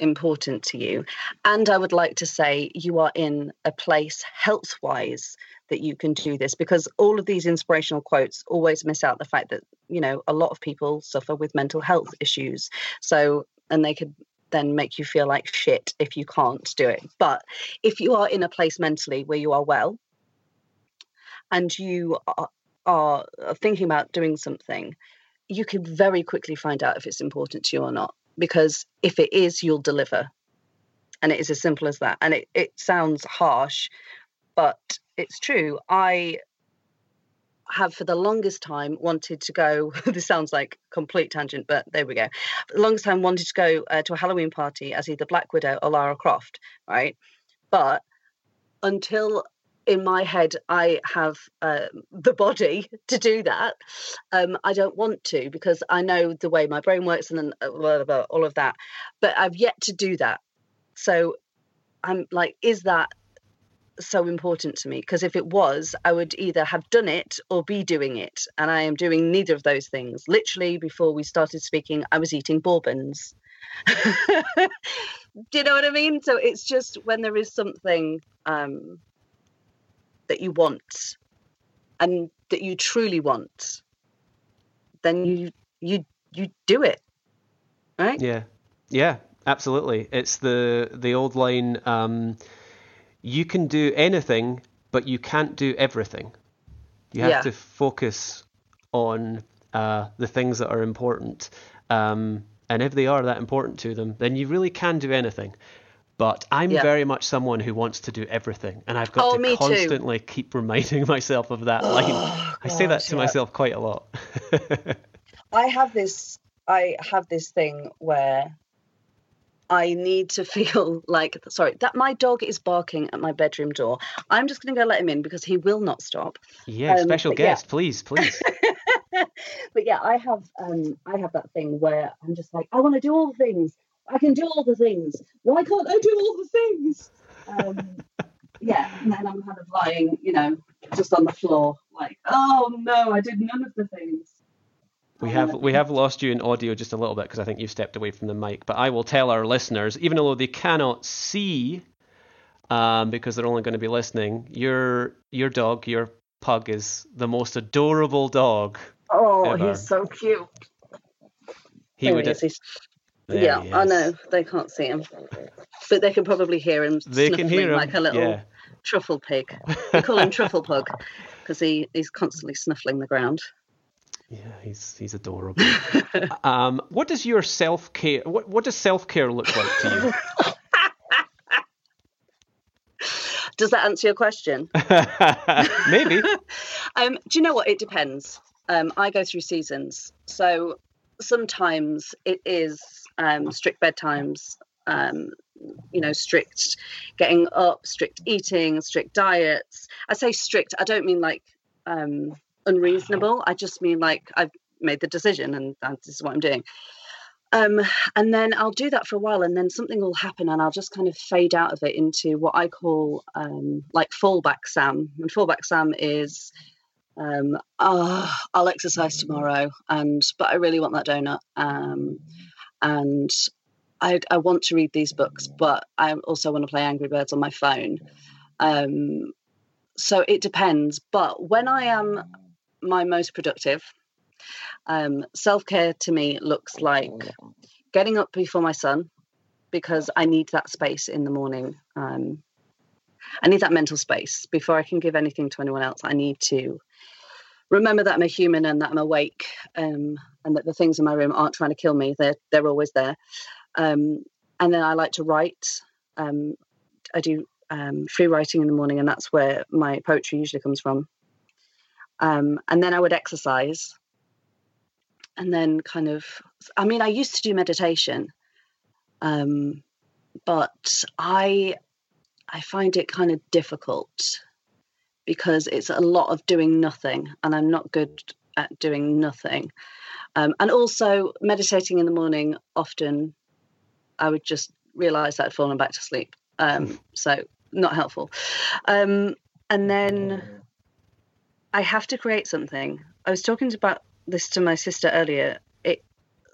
important to you, and I would like to say you are in a place health-wise that you can do this, because all of these inspirational quotes always miss out the fact that, you know, a lot of people suffer with mental health issues. So, and they could then make you feel like shit if you can't do it. But if you are in a place mentally where you are well and you are thinking about doing something, you can very quickly find out if it's important to you or not. Because if it is, you'll deliver. And it is as simple as that. And it sounds harsh, but it's true. I have for the longest time wanted to go, this sounds like complete tangent, but there we go. For the longest time wanted to go to a Halloween party as either Black Widow or Lara Croft, right? But until in my head I have the body to do that, I don't want to, because I know the way my brain works and then blah, blah, blah, all of that. But I've yet to do that. So I'm like, is that so important to me? Because if it was, I would either have done it or be doing it, and I am doing neither of those things. Literally, before we started speaking, I was eating bourbons. Do you know what I mean? So it's just when there is something that you want and that you truly want, then you do it, right? Yeah, absolutely. It's the old line, you can do anything, but you can't do everything. You have to focus on the things that are important. And if they are that important to them, then you really can do anything. But I'm very much someone who wants to do everything. And I've got to constantly keep reminding myself of that line. I say that to myself quite a lot. I have this thing where I need to feel like, sorry, that my dog is barking at my bedroom door. I'm just going to go let him in because he will not stop. Yeah, special guest, please. But yeah, I have that thing where I'm just like, I want to do all things. I can do all the things. Why can't I do all the things? And then I'm kind of lying, you know, just on the floor, like, oh no, I did none of the things. We have lost you in audio just a little bit because I think you've stepped away from the mic. But I will tell our listeners, even though they cannot see, because they're only going to be listening, your dog, your pug, is the most adorable dog. Oh, ever. He's so cute. He is. I know they can't see him, but they can probably hear him. They can hear him like a little truffle pig. We call him Truffle Pug because he's constantly snuffling the ground. Yeah, he's adorable. What does your self-care? What does self-care look like to you? Does that answer your question? Maybe. Do you know what? It depends. I go through seasons, so sometimes it is strict bedtimes. You know, strict getting up, strict eating, strict diets. I say strict. I don't mean like unreasonable. I just mean like I've made the decision and this is what I'm doing. And then I'll do that for a while and then something will happen and I'll just kind of fade out of it into what I call like fallback Sam. And fallback Sam is I'll exercise tomorrow but I really want that donut. And I want to read these books, but I also want to play Angry Birds on my phone. So it depends. But when I am my most productive, self-care to me looks like getting up before my son, because I need that space in the morning. I need that mental space before I can give anything to anyone else. I need to remember that I'm a human and that I'm awake, and that the things in my room aren't trying to kill me. They're always there. And then I like to write. I do free writing in the morning, and that's where my poetry usually comes from. And then I would exercise. And then kind of, I mean, I used to do meditation, but I find it kind of difficult because it's a lot of doing nothing, and I'm not good at doing nothing. And also meditating in the morning, often I would just realise that I'd fallen back to sleep. So not helpful. And then I have to create something. I was talking about this to my sister earlier. It,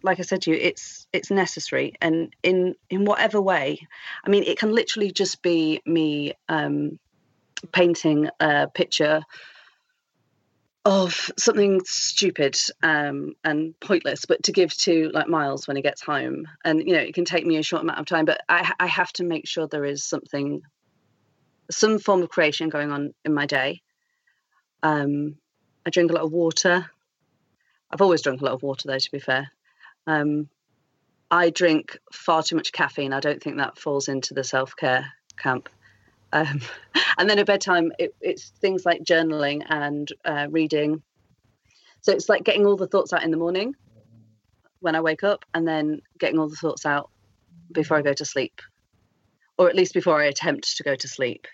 like I said to you, it's necessary, and in whatever way. I mean, it can literally just be me painting a picture of something stupid and pointless, but to give to like Miles when he gets home. And you know, it can take me a short amount of time, but I have to make sure there is something, some form of creation going on in my day. I drink a lot of water. I've always drunk a lot of water, though, to be fair. I drink far too much caffeine. I don't think that falls into the self-care camp. And then at bedtime, it's things like journaling and reading. So it's like getting all the thoughts out in the morning when I wake up, and then getting all the thoughts out before I go to sleep, or at least before I attempt to go to sleep,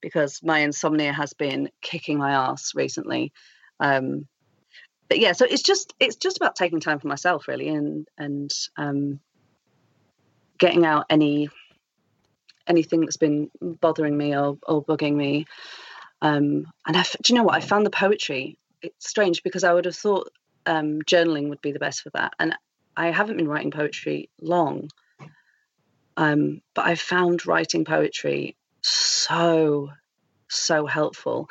because my insomnia has been kicking my ass recently. But yeah, so it's just about taking time for myself, really, and getting out anything that's been bothering me or bugging me. Do you know what? I found the poetry, it's strange, because I would have thought journaling would be the best for that, and I haven't been writing poetry long, but I found writing poetry so helpful.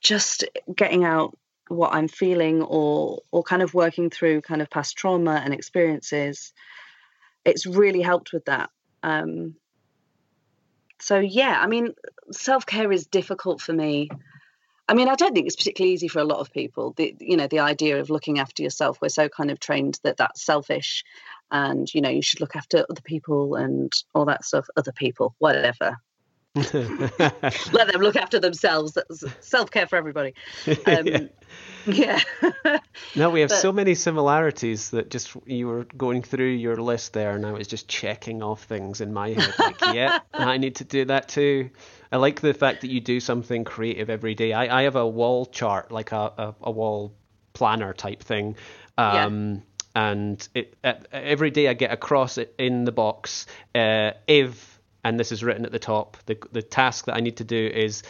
Just getting out what I'm feeling, or kind of working through kind of past trauma and experiences, it's really helped with that. So yeah, I mean, self-care is difficult for me. I mean, I don't think it's particularly easy for a lot of people. The idea of looking after yourself, we're so kind of trained that that's selfish, and you know, you should look after other people and all that stuff. Other people, whatever. Let them look after themselves. That's self-care for everybody. Yeah. No, we have so many similarities that just, you were going through your list there, and I was just checking off things in my head, like, yeah, I need to do that too. I like the fact that you do something creative every day. I have a wall chart, like a wall planner type thing. And every day I get a cross in the box if, and this is written at the top, the task that I need to do is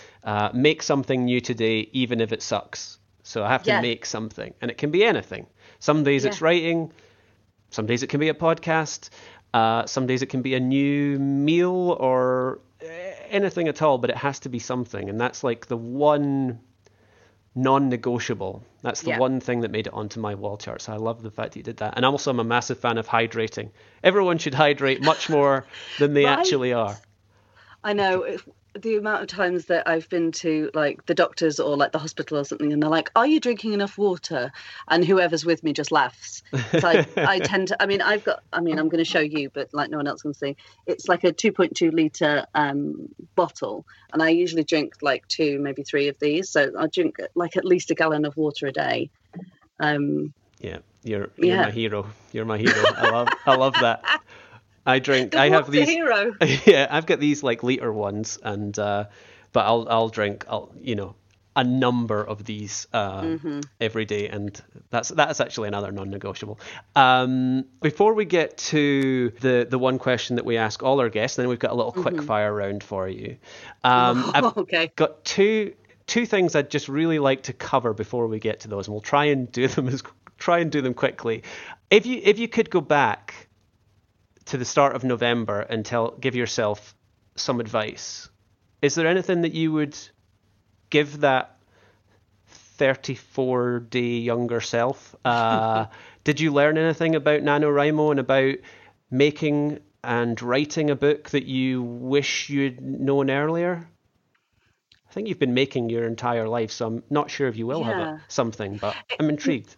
make something new today, even if it sucks. So I have to make something, and it can be anything. Some days it's writing, some days it can be a podcast, some days it can be a new meal or anything at all, but it has to be something. And that's like the one non-negotiable. That's the one thing that made it onto my wall chart. So I love the fact that you did that. And also, I'm a massive fan of hydrating. Everyone should hydrate much more than they actually are. I know. The amount of times that I've been to like the doctors or like the hospital or something, and they're like, are you drinking enough water? And whoever's with me just laughs. So I tend to, I'm going to show you, but like no one else can see. It's like a 2.2 litre bottle. And I usually drink like 2, maybe 3 of these. So I drink like at least a gallon of water a day. You're my hero. You're my hero. I love that. I drink. I have these. Hero. Yeah, I've got these like liter ones, and but I'll drink. A number of these every day, and that's actually another non-negotiable. Before we get to the one question that we ask all our guests, then we've got a little quick fire round for you. I've got two things I'd just really like to cover before we get to those, and we'll try and do them quickly. If you could go back to the start of November and give yourself some advice, Is there anything that you would give that 34-day younger self? Did you learn anything about NaNoWriMo and about making and writing a book that you wish you'd known earlier? I think you've been making your entire life, so I'm not sure if you will have something, but I'm intrigued.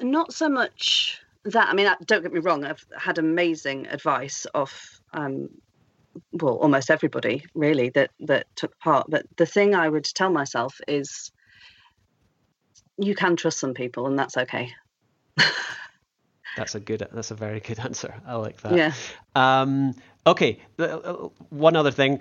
Not so much that. I mean, don't get me wrong. I've had amazing advice off, almost everybody, really, that took part. But the thing I would tell myself is you can trust some people, and that's okay. That's a very good answer. I like that. Yeah. Okay. One other thing.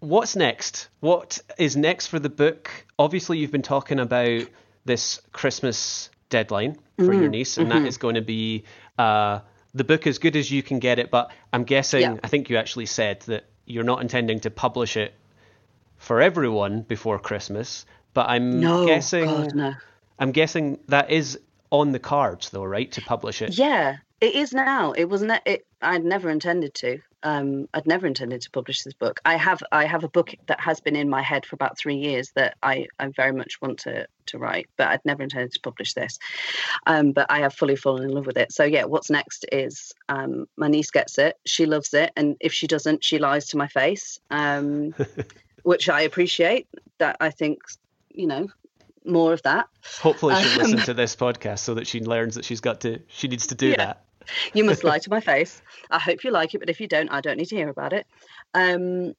What's next? What is next for the book? Obviously, you've been talking about this Christmas deadline for your niece, and that is going to be the book as good as you can get it. But I'm guessing, I think you actually said that you're not intending to publish it for everyone before Christmas. But I'm guessing that is on the cards, though, right? To publish it. Yeah, it is now. It wasn't. I'd never intended to. I'd never intended to publish this book. I have a book that has been in my head for about 3 years that I very much want to write, but I'd never intended to publish this. But I have fully fallen in love with it. So yeah, what's next is my niece gets it. She loves it. And if she doesn't, she lies to my face, which I appreciate. That I think, more of that. Hopefully she'll listen to this podcast so that she learns that she needs to do that. You must lie to my face. I hope you like it, but if you don't, I don't need to hear about it. And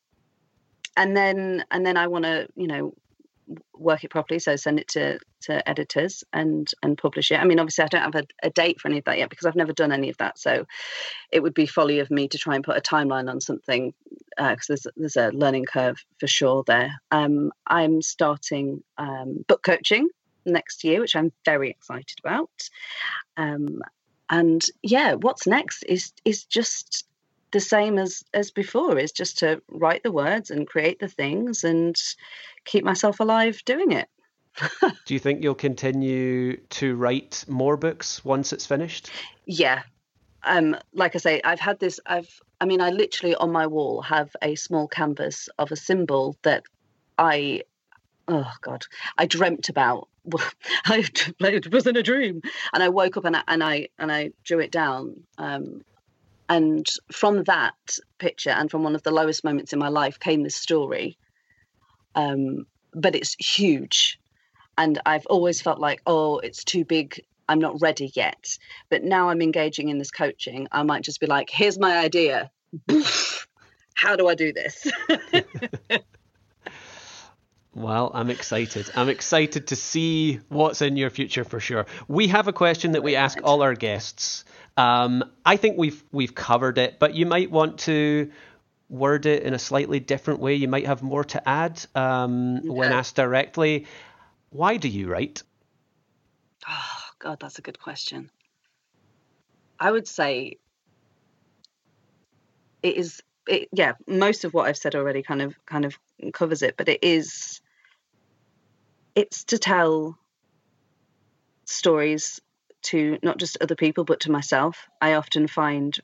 then I want to, work it properly, so send it to editors and publish it. I mean, obviously, I don't have a date for any of that yet because I've never done any of that. So it would be folly of me to try and put a timeline on something because there's a learning curve for sure there. I'm starting book coaching next year, which I'm very excited about. And yeah, what's next is just the same as before. Is just to write the words and create the things and keep myself alive doing it. Do you think you'll continue to write more books once it's finished? Yeah. Like I say, I've had this. I literally on my wall have a small canvas of a symbol that I dreamt about. It wasn't a dream, and I woke up and I drew it down. And from that picture and from one of the lowest moments in my life came this story. But it's huge, and I've always felt like, oh, it's too big. I'm not ready yet. But now I'm engaging in this coaching. I might just be like, here's my idea. How do I do this? Well, I'm excited to see what's in your future for sure. We have a question that we ask all our guests. I think we've covered it, but you might want to word it in a slightly different way. You might have more to add when asked directly. Why do you write? Oh, God, that's a good question. I would say it is. Most of what I've said already kind of covers it, but it is. It's to tell stories to not just other people, but to myself. I often find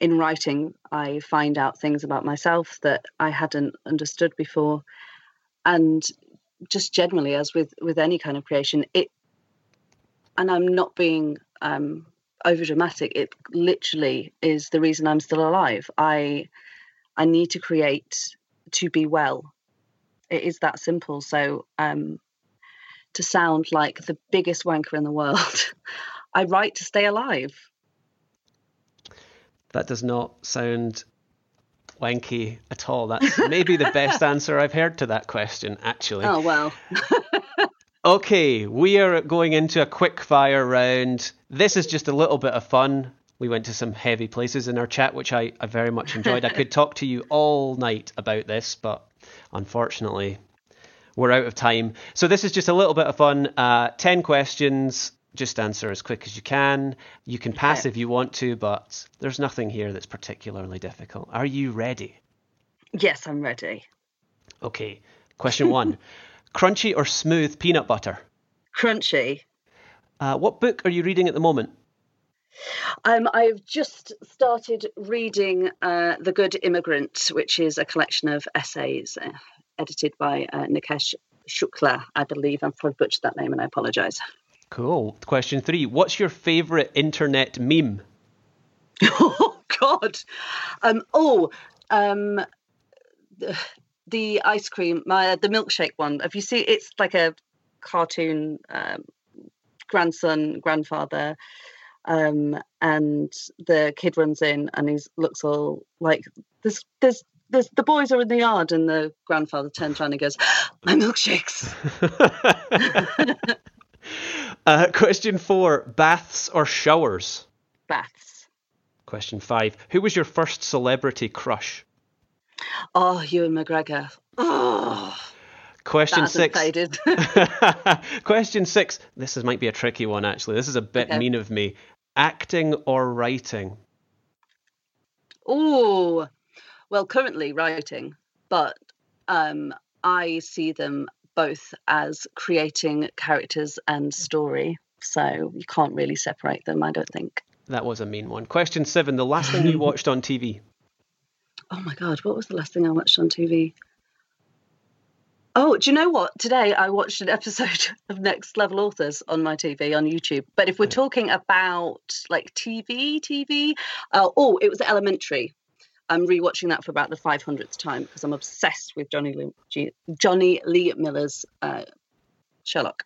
in writing, I find out things about myself that I hadn't understood before. And just generally, as with any kind of creation, and I'm not being over dramatic, it literally is the reason I'm still alive. I need to create to be well. It is that simple. So to sound like the biggest wanker in the world, I write to stay alive. That does not sound wanky at all. That's maybe the best answer I've heard to that question, actually. Oh, well. Okay, we are going into a quick fire round. This is just a little bit of fun. We went to some heavy places in our chat, which I very much enjoyed. I could talk to you all night about this, but unfortunately, we're out of time. So this is just a little bit of fun. 10 questions. Just answer as quick as you can. You can pass if you want to, but there's nothing here that's particularly difficult. Are you ready? Yes, I'm ready. Okay. Question 1. Crunchy or smooth peanut butter? Crunchy. What book are you reading at the moment? I've just started reading The Good Immigrant, which is a collection of essays edited by Nikesh Shukla, I believe. I've probably butchered that name and I apologise. Cool. Question three. What's your favourite internet meme? Oh, God. The ice cream, the milkshake one. Have you seen? It's like a cartoon grandson, grandfather, and the kid runs in and he looks all like, there's the boys are in the yard and the grandfather turns around and goes, my milkshakes. Question four, baths or showers? Baths. Question five, who was your first celebrity crush? Oh, Ewan McGregor. Oh. Question six. Question six. This might be a tricky one, actually. This is a bit mean of me. Acting or writing? Oh, well, currently writing, but I see them both as creating characters and story. So you can't really separate them, I don't think. That was a mean one. Question seven. The last thing you watched on TV? Oh, my God. What was the last thing I watched on TV? Oh, do you know what? Today I watched an episode of Next Level Authors on my TV, on YouTube. But if we're talking about like TV, it was Elementary. I'm rewatching that for about the 500th time because I'm obsessed with Johnny Lee Miller's Sherlock.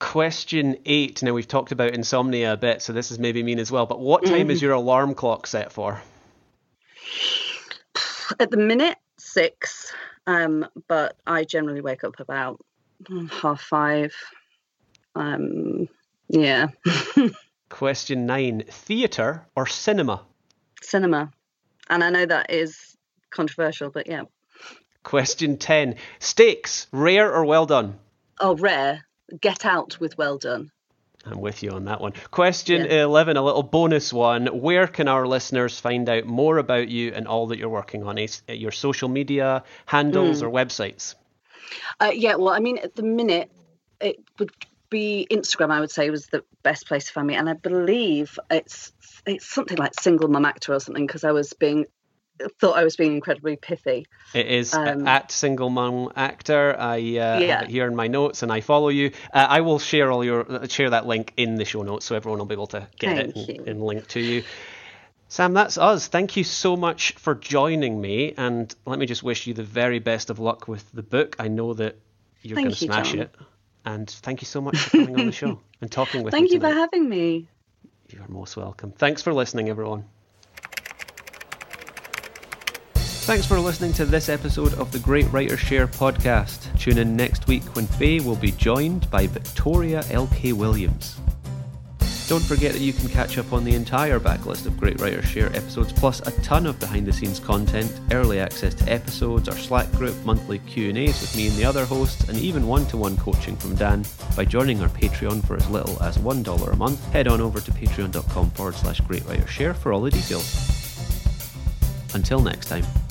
Question eight. Now, we've talked about insomnia a bit, so this is maybe mean as well. But what time is your alarm clock set for? At the minute, 6. But I generally wake up about 5:30. Yeah. Question 9. Theatre or cinema? Cinema. And I know that is controversial, but yeah. Question 10. Steaks, rare or well done? Oh, rare. Get out with well done. I'm with you on that one. Question 11, a little bonus one. Where can our listeners find out more about you and all that you're working on? Your social media handles or websites? At the minute, it would be Instagram, I would say, was the best place to find me. And I believe it's something like Single Mum Actor or something, because I thought I was being incredibly pithy. It is at Single Mum Actor. I have it here in my notes and I follow you. I will share that link in the show notes so everyone will be able to get it and link to you. Sam, that's us. Thank you so much for joining me, and let me just wish you the very best of luck with the book. I know that you're going to smash it. And thank you so much for coming on the show and talking with me. Thank you for having me. You're most welcome. Thanks for listening, everyone. Thanks for listening to this episode of the Great Writer Share podcast. Tune in next week when Fay will be joined by Victoria L.K. Williams. Don't forget that you can catch up on the entire backlist of Great Writer Share episodes, plus a ton of behind-the-scenes content, early access to episodes, our Slack group, monthly Q&As with me and the other hosts, and even one-to-one coaching from Dan by joining our Patreon for as little as $1 a month. Head on over to patreon.com/Great Writer Share for all the details. Until next time.